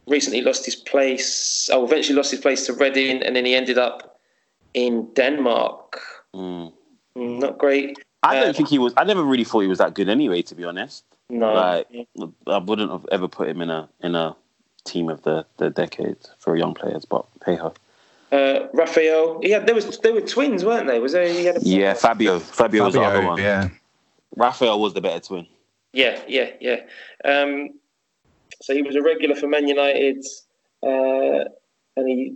Recently lost his place. Eventually lost his place to Reading, and then he ended up in Denmark. Not great. I don't think he was. I never really thought he was that good anyway, to be honest. No, like, I wouldn't have ever put him in a team of the decade for young players. But hey ho. Raphael, they were twins, weren't they? Was there? Fabio was the other one. Yeah. Raphael was the better twin. Yeah. So he was a regular for Man United, and he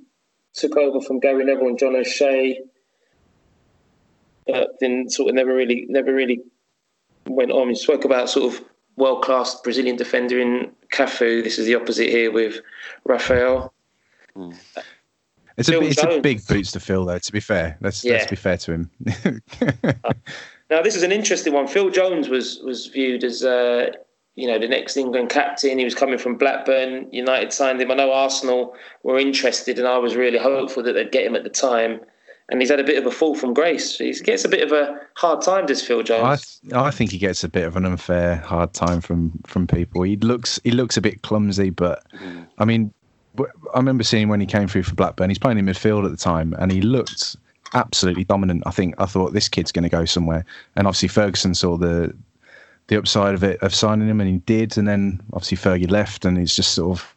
took over from Gary Neville and John O'Shea. But then sort of never really went on. We spoke about sort of world-class Brazilian defender in Cafu. This is the opposite here with Raphael. It's a big boots to fill, though, to be fair. Let's be fair to him. Now, this is an interesting one. Phil Jones was viewed as, the next England captain. He was coming from Blackburn. United signed him. I know Arsenal were interested, and I was really hopeful that they'd get him at the time. and he's had a bit of a fall from grace. He gets a bit of a hard time, does Phil Jones? I think he gets a bit of an unfair hard time from people. He looks a bit clumsy, but I mean, I remember seeing when he came through for Blackburn, he's playing in midfield at the time, and he looked absolutely dominant. I thought this kid's going to go somewhere, and obviously Ferguson saw the upside of it, of signing him, and he did. And then obviously Fergie left, and he's just sort of,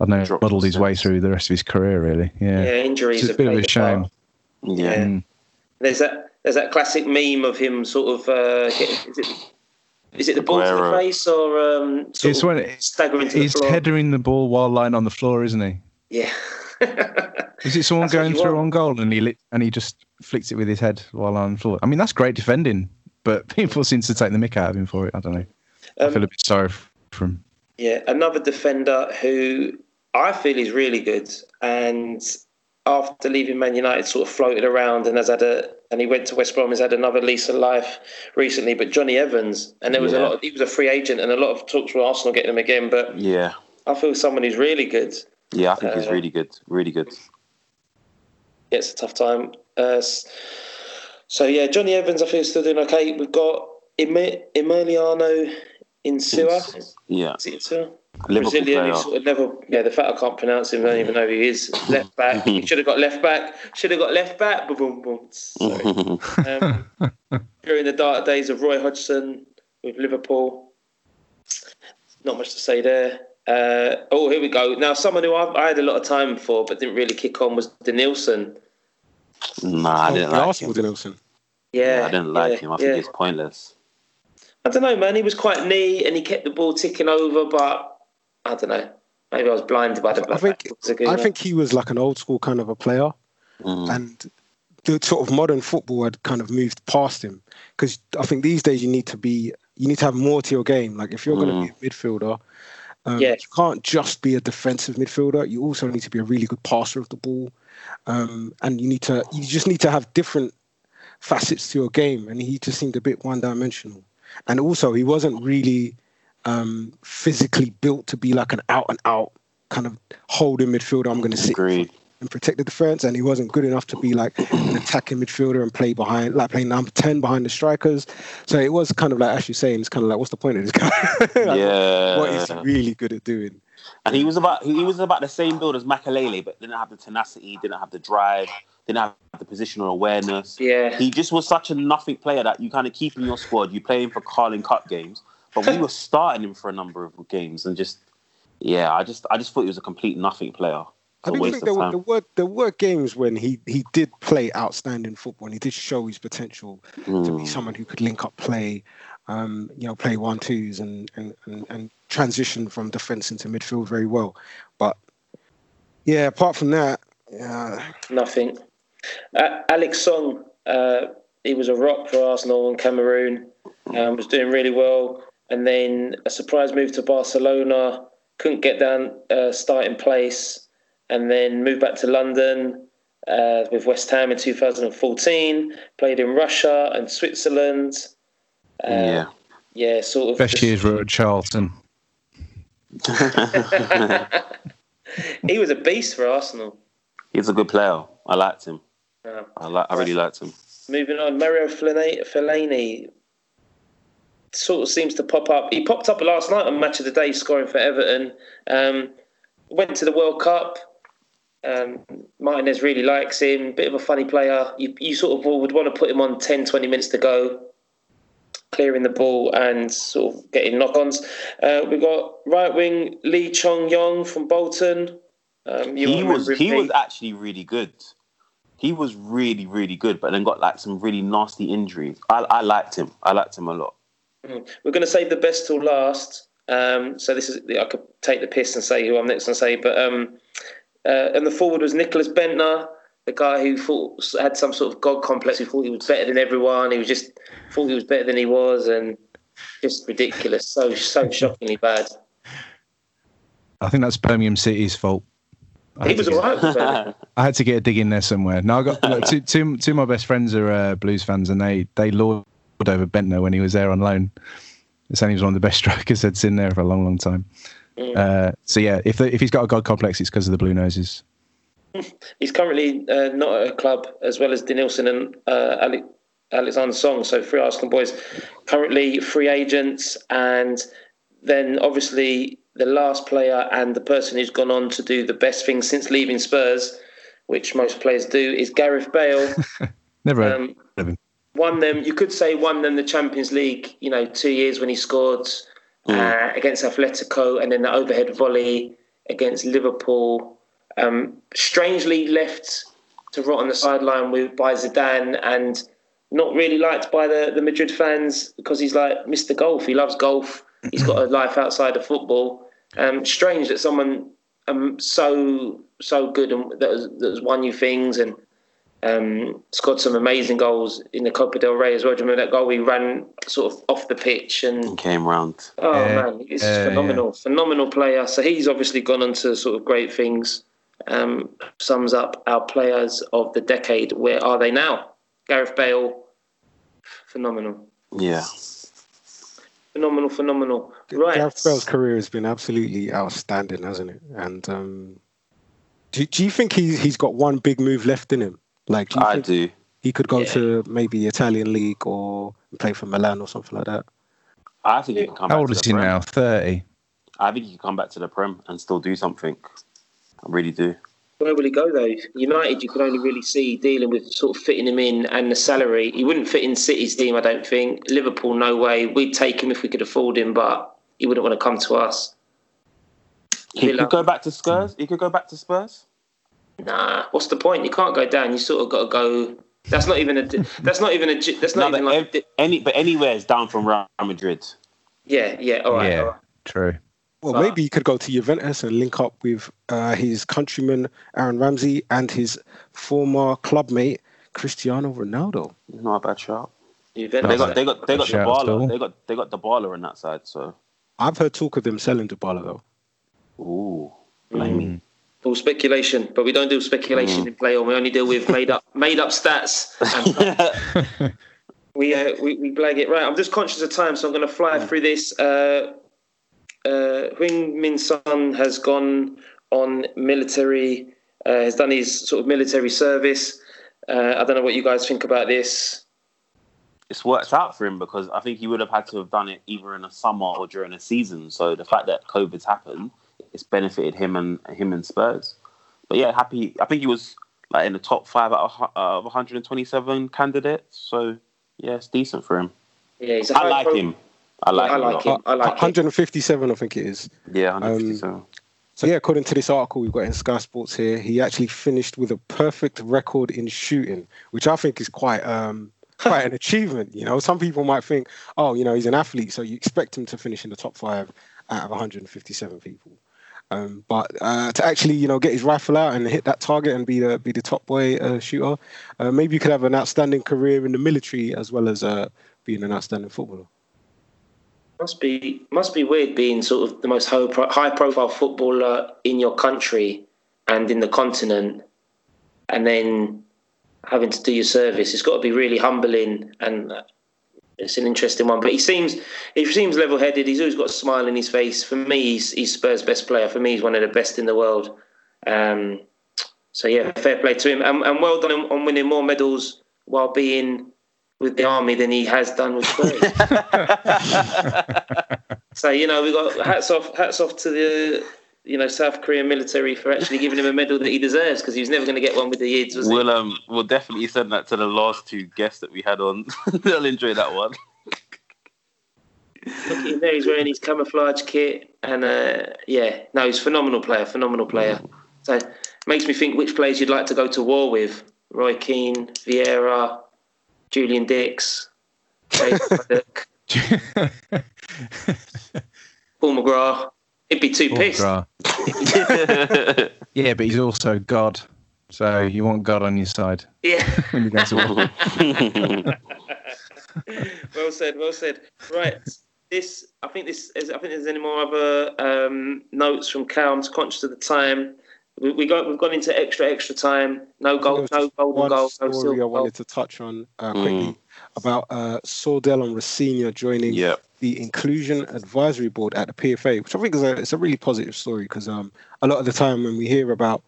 I don't know, muddled his way through the rest of his career, really. Yeah, injuries. It's a bit of a shame. Yeah. There's that classic meme of him sort of is it the ball to the face or staggering to the floor? He's headering the ball while lying on the floor, isn't he? Yeah. Is it someone going through on goal and he just flicks it with his head while on the floor? I mean, that's great defending, but people seem to take the mick out of him for it. I don't know. I feel a bit sorry for him. Yeah, another defender who I feel is really good, and after leaving Man United sort of floated around and he went to West Brom, has had another lease of life recently, but Johnny Evans, and there was a lot of, he was a free agent and a lot of talks were Arsenal getting him again, but yeah, I feel someone who's really good. Yeah, I think he's really good. Yeah, it's a tough time. So yeah, Johnny Evans I feel is still doing okay. We've got Emiliano Insua. Yeah. Is it Insua? Liverpool Brazilian, sort of never, the fact I can't pronounce him, I don't even know who he is. Left back, he should have got left back. Sorry. During the dark days of Roy Hodgson with Liverpool, not much to say there. Here we go. Now, someone who I had a lot of time for but didn't really kick on was Danielson. Nah, I didn't like him. Danielson. Yeah, I didn't like him. I think he's pointless. I don't know, man. He was quite neat and he kept the ball ticking over, but I don't know. Maybe I was blinded by the black. I think he was like an old school kind of a player, and the sort of modern football had kind of moved past him. Because I think these days you need to have more to your game. Like if you're going to be a midfielder, you can't just be a defensive midfielder. You also need to be a really good passer of the ball, and you just need to have different facets to your game. And he just seemed a bit one-dimensional, and also he wasn't really physically built to be like an out-and-out kind of holding midfielder. I'm going to sit and protect the defence, and he wasn't good enough to be like an attacking midfielder and play behind, like playing number 10 behind the strikers. So it was kind of like, as you're saying, it's kind of like, what's the point of this guy? What is he really good at doing? And he was about the same build as Makalele, but didn't have the tenacity, didn't have the drive, didn't have the positional awareness. Yeah, he just was such a nothing player that you kind of keep in your squad. You play him for Carling Cup games. But we were starting him for a number of games, and I just thought he was a complete nothing player. I do think there were games when he did play outstanding football, and he did show his potential to be someone who could link up play, play 1-2s and transition from defence into midfield very well. But yeah, apart from that, nothing. Alex Song, he was a rock for Arsenal and Cameroon, was doing really well. And then a surprise move to Barcelona, couldn't get down starting place, and then moved back to London with West Ham in 2014, played in Russia and Switzerland. Sort of. Best years were at Charlton. He was a beast for Arsenal. He's a good player. I liked him. I really liked him. Moving on, Mario Fellaini sort of seems to pop up. He popped up last night on Match of the Day, scoring for Everton. Went to the World Cup. Martinez really likes him. Bit of a funny player. You sort of would want to put him on 10, 20 minutes to go, clearing the ball and sort of getting knock-ons. We've got right wing Lee Chong-Yong from Bolton. He was actually really good. He was really, really good, but then got like some really nasty injuries. I liked him. I liked him a lot. We're going to save the best till last. So this is, I could take the piss and say who I'm next and say, but and the forward was Nicholas Bentner, the guy who had some sort of god complex, who thought he was better than everyone. He was just thought he was better than he was, and just ridiculous. So shockingly bad. I think that's Birmingham City's fault. He was all right. I had to get a dig in there somewhere. Now I got two of my best friends are Blues fans, and they lord over Bentner when he was there on loan. They're saying he was one of the best strikers that's in there for a long, long time. So yeah, if he's got a god complex, it's because of the Blue Noses. He's currently not at a club, as well as Danielson and Alexander Song. So three Arsenal boys currently free agents, and then obviously the last player and the person who's gone on to do the best thing since leaving Spurs, which most players do, is Gareth Bale. Never heard of him. You could say won them the Champions League, 2 years when he scored against Atletico, and then the overhead volley against Liverpool. Strangely left to rot on the sideline by Zidane, and not really liked by the Madrid fans because he's like Mr. Golf. He loves golf. He's got a life outside of football. Strange that someone so good and that has won you things and scored some amazing goals in the Copa del Rey as well. Do you remember that goal? We ran sort of off the pitch and came round. Man, it's phenomenal. Yeah. Phenomenal player. So he's obviously gone on to sort of great things. Sums up our players of the decade. Where are they now? Gareth Bale, phenomenal. Yeah. Phenomenal. Right. Gareth Bale's career has been absolutely outstanding, hasn't it? And do you think he's got one big move left in him? Like, do you think he could go to maybe Italian league or play for Milan or something like that? I think he can come back. How old is he now? 30. I think he can come back to the Prem and still do something. I really do. Where will he go, though? United, you could only really see dealing with sort of fitting him in and the salary. He wouldn't fit in City's team, I don't think. Liverpool, no way. We'd take him if we could afford him, but he wouldn't want to come to us. He could go back to Spurs. He could go back to Spurs. Nah, what's the point? You can't go down. You sort of got to go. But anywhere is down from Real Madrid. Yeah. All right. True. Well, maybe he could go to Juventus and link up with his countryman Aaron Ramsey and his former clubmate Cristiano Ronaldo. Not a bad shot. They got Dybala. They got Dybala on that side. So I've heard talk of them selling Dybala though. Ooh, blaming. All speculation, but we don't do speculation in play on. We only deal with made up stats. And we blag it right. I'm just conscious of time, so I'm going to fly through this. Heung-min Son has gone on military, has done his sort of military service. I don't know what you guys think about this. It's worked out for him because I think he would have had to have done it either in the summer or during a season. So the fact that COVID's happened, it's benefited him and Spurs. But yeah, happy. I think he was like in the top 5 out of 127 candidates. So yeah, it's decent for him. Yeah, him. I like him. 157, I think it is. Yeah, 157. So yeah, according to this article we've got in Sky Sports here, he actually finished with a perfect record in shooting, which I think is quite an achievement. Some people might think, he's an athlete, so you expect him to finish in the top 5 out of 157 people. But to actually, get his rifle out and hit that target and be the top boy shooter, maybe you could have an outstanding career in the military as well as being an outstanding footballer. Must be weird being sort of the most high-profile footballer in your country and in the continent, and then having to do your service. It's got to be really humbling, and it's an interesting one. But he seems level-headed. He's always got a smile in his face. For me, he's Spurs' best player. For me, he's one of the best in the world. So yeah, fair play to him, and well done on winning more medals while being with the army than he has done with Spurs. So we got hats off to the South Korean military for actually giving him a medal that he deserves, because he was never going to get one with the Yids, was he? We'll definitely send that to the last two guests that we had on. They'll enjoy that one. Look in there, he's wearing his camouflage kit, and he's a phenomenal player. So makes me think which players you'd like to go to war with: Roy Keane, Vieira, Julian Dix, Paul McGrath. He'd be too pissed. Yeah, but he's also God. So you want God on your side. Yeah. When you go to war. Well said. Right. I think there's any more other notes from Cal. I'm conscious of the time. We've gone into extra time. No goal, no golden goal, no silver goal. I wanted to touch on quickly about Sordell and Rossignol joining the Inclusion Advisory Board at the PFA, which I think is a really positive story, because a lot of the time when we hear about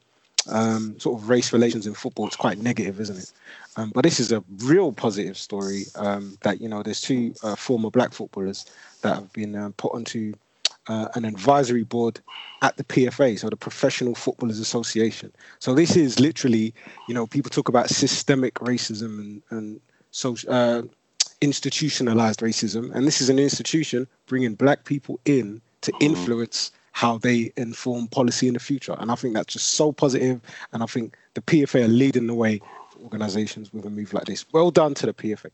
sort of race relations in football. It's quite negative, isn't it? But this is a real positive story that, you know, there's two former black footballers that have been put onto an advisory board at the PFA, so the Professional Footballers Association. So this is literally, you know, people talk about systemic racism and social, institutionalized racism. And this is an institution bringing black people in to influence how they inform policy in the future. And I think that's just so positive. And I think the PFA are leading the way for organizations with a move like this. Well done to the PFA.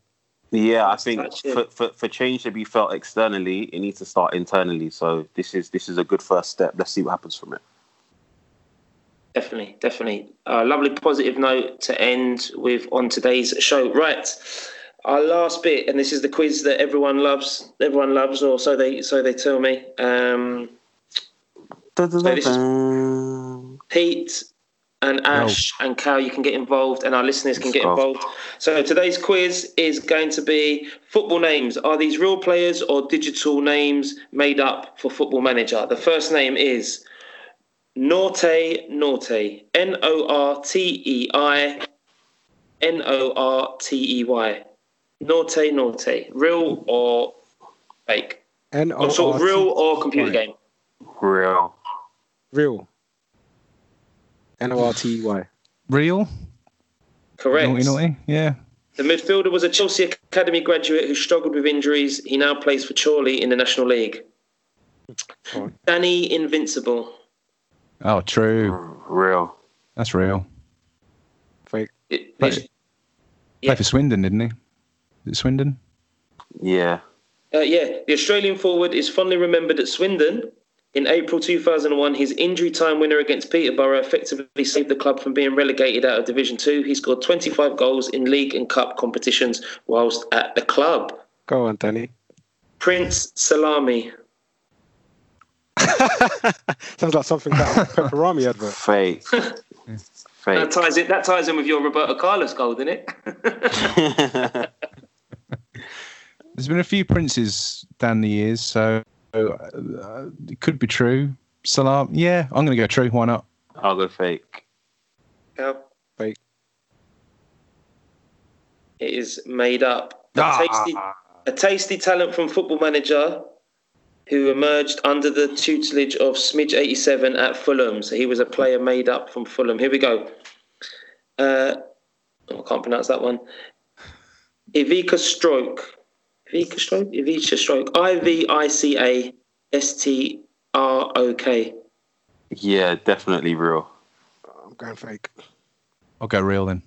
Yeah, I think for change to be felt externally, it needs to start internally. So this is a good first step. Let's see what happens from it. Definitely, definitely. A lovely positive note to end with on today's show. Right. Our last bit, and this is the quiz that everyone loves, or so they tell me. So this is Pete and Ash and Cal. You can get involved, and our listeners can get involved. So today's quiz is going to be football names. Are these real players or digital names made up for Football Manager? The first name is Nortey, Nortei, Nortey. Nortey. Real or fake? Or sort of real or computer game? Real. Nortey. Real? Correct. Naughty. Yeah. The midfielder was a Chelsea Academy graduate who struggled with injuries. He now plays for Chorley in the National League. Oh. Danny Invincible. Oh, true. Real. That's real. Fake. Played for Swindon, didn't he? Is it Swindon? Yeah. The Australian forward is fondly remembered at Swindon. In April 2001, his injury time winner against Peterborough effectively saved the club from being relegated out of Division 2. He scored 25 goals in league and cup competitions whilst at the club. Go on, Danny. Prince Salami. Sounds like something out of a pepperami advert. Fake. Fake. That ties in with your Roberto Carlos goal, doesn't it? There's been a few princes down the years, so it could be true. Salam, yeah, I'm going to go true. Why not? I'll go fake. Yep. Fake. It is made up. A tasty talent from Football Manager who emerged under the tutelage of Smidge 87 at Fulham. So he was a player made up from Fulham. Here we go. I can't pronounce that one. Ivica Stroke. Ivicastroke. Yeah, definitely real. I'm going fake. I'll go real then.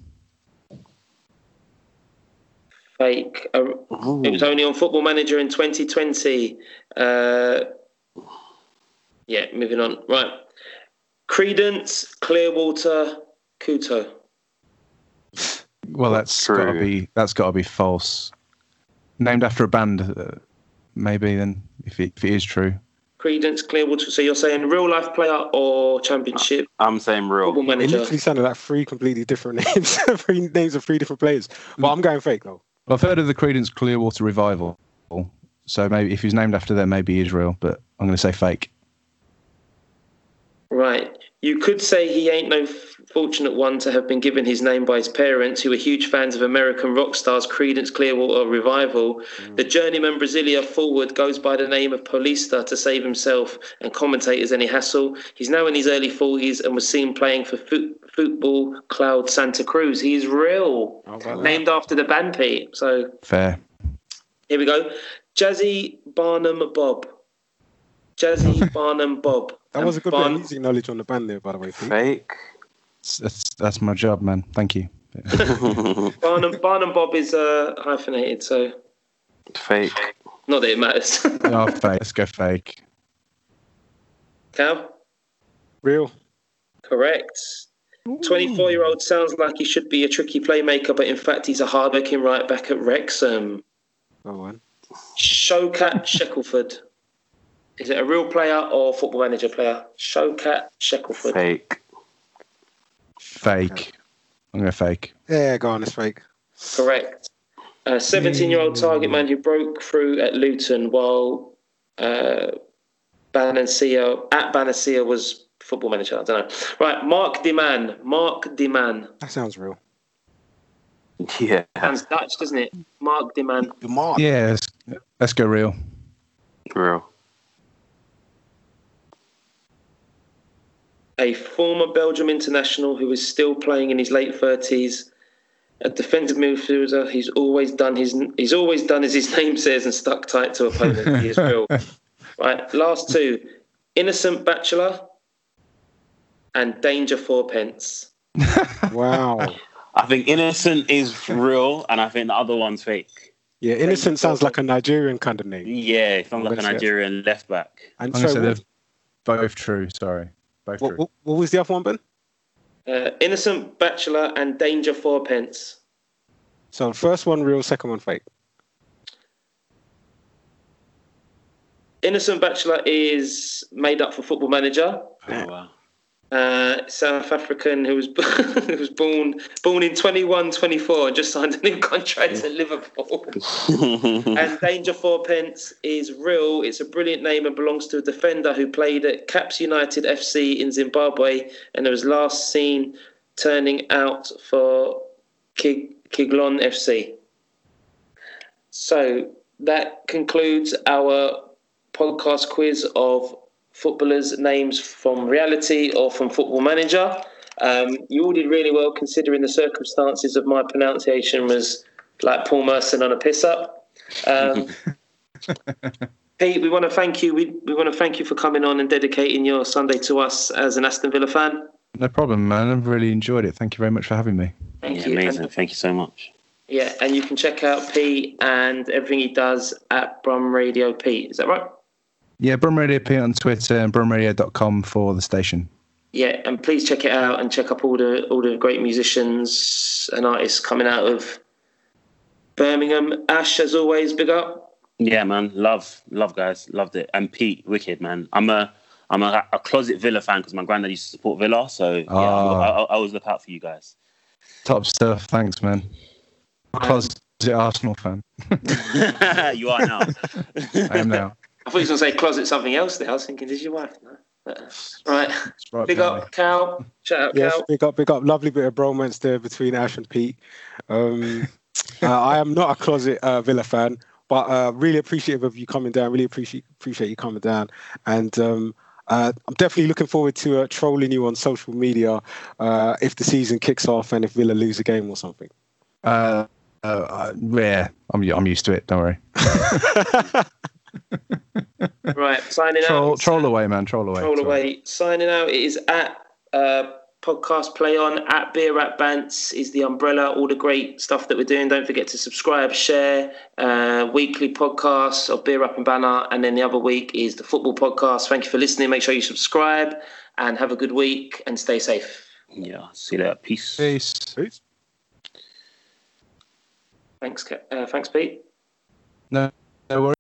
Fake. It was only on Football Manager in 2020. Moving on. Right. Creedence Clearwater Kuto. Well, that's got to be false. Named after a band, maybe, then, if it is true. Creedence Clearwater. So you're saying real-life player or championship? I'm saying real. Football Manager. It literally sounded like three completely different names. Three names of three different players. But I'm going fake, though. Well, I've heard of the Creedence Clearwater Revival. So maybe if he's named after them, maybe he is real. But I'm going to say fake. Right. You could say he ain't no fortunate one to have been given his name by his parents, who were huge fans of American rock stars Creedence Clearwater Revival. The journeyman Brasilia forward goes by the name of Paulista to save himself and commentators any hassle. He's now in his early 40s and was seen playing for Football Cloud Santa Cruz. He's real. Named after the band Pete. So fair. Here we go. Jazzy Barnum Bob. That was a good bit of music knowledge on the band there, by the way. Fake. That's my job, man. Thank you. Barnum Bob is hyphenated, so... Fake. Not that it matters. No, fake. Let's go fake. Cal? Real. Correct. 24-year-old sounds like he should be a tricky playmaker, but in fact he's a hard-working right-back at Wrexham. Go on. Showcat Shackelford. Is it a real player or Football Manager player? Showcat Shackelford. Fake. I'm going to fake. Yeah, go on, it's fake. Correct. A 17-year-old target man who broke through at Luton while Banasio. At Banasio was Football Manager. I don't know. Right, Mark De Man. Mark De Man. That sounds real. Yeah. Sounds Dutch, doesn't it? Mark De Man. Mark. Yeah, let's go real. Real. A former Belgium international who is still playing in his late 30s. A defensive midfielder, he's always done as his name says and stuck tight to opponent. He is real. Right, last two. Innocent Bachelor and Danger Fourpence. Wow. I think Innocent is real and I think the other one's fake. Yeah, Innocent sounds like a Nigerian kind of name. Yeah, it sounds like a Nigerian left back. And I'm so they're both true, sorry. Both true. What was the other one, Ben? Innocent Bachelor and Danger Fourpence. So first one real, second one fake. Innocent Bachelor is made up for Football Manager. Oh, wow. South African who was born in 2124 and just signed a new contract at Liverpool. And Danger Fourpence is real. It's a brilliant name and belongs to a defender who played at Caps United FC in Zimbabwe and was last seen turning out for Kiglon FC. So that concludes our podcast quiz of footballers' names from reality or from Football Manager. You all did really well considering the circumstances of my pronunciation was like Paul Merson on a piss up. Pete, we want to thank you. We want to thank you for coming on and dedicating your Sunday to us as an Aston Villa fan. No problem, man. I've really enjoyed it. Thank you very much for having me. Thank you. Amazing. Thank you so much. Yeah, and you can check out Pete and everything he does at Brum Radio Pete. Is that right? Yeah, Brum Radio Pete on Twitter and brumradio.com for the station. Yeah, and please check it out and check up all the great musicians and artists coming out of Birmingham. Ash, as always, big up. Yeah, man, love guys, loved it. And Pete, wicked man. I'm a closet Villa fan because my granddad used to support Villa, so yeah, I always look out for you guys. Top stuff, thanks, man. Closet Arsenal fan. You are now. I am now. I thought you were going to say closet something else there. I was thinking, is your wife? No. Right. Big up, Cal. Shout out, Cal. Big up. Lovely bit of bromance there between Ash and Pete. I am not a closet Villa fan, but really appreciative of you coming down. Really appreciate you coming down. And I'm definitely looking forward to trolling you on social media if the season kicks off and if Villa lose a game or something. Yeah, I'm used to it. Don't worry. Right, signing out. Troll away. Signing out. It is at Podcast Play On, at Beer at Bants is the umbrella. All the great stuff that we're doing. Don't forget to subscribe, share. Weekly podcasts of Beer Up and Banner, and then the other week is the football podcast. Thank you for listening. Make sure you subscribe and have a good week and stay safe. Yeah, see you later. Peace. Thanks, Pete. No worries.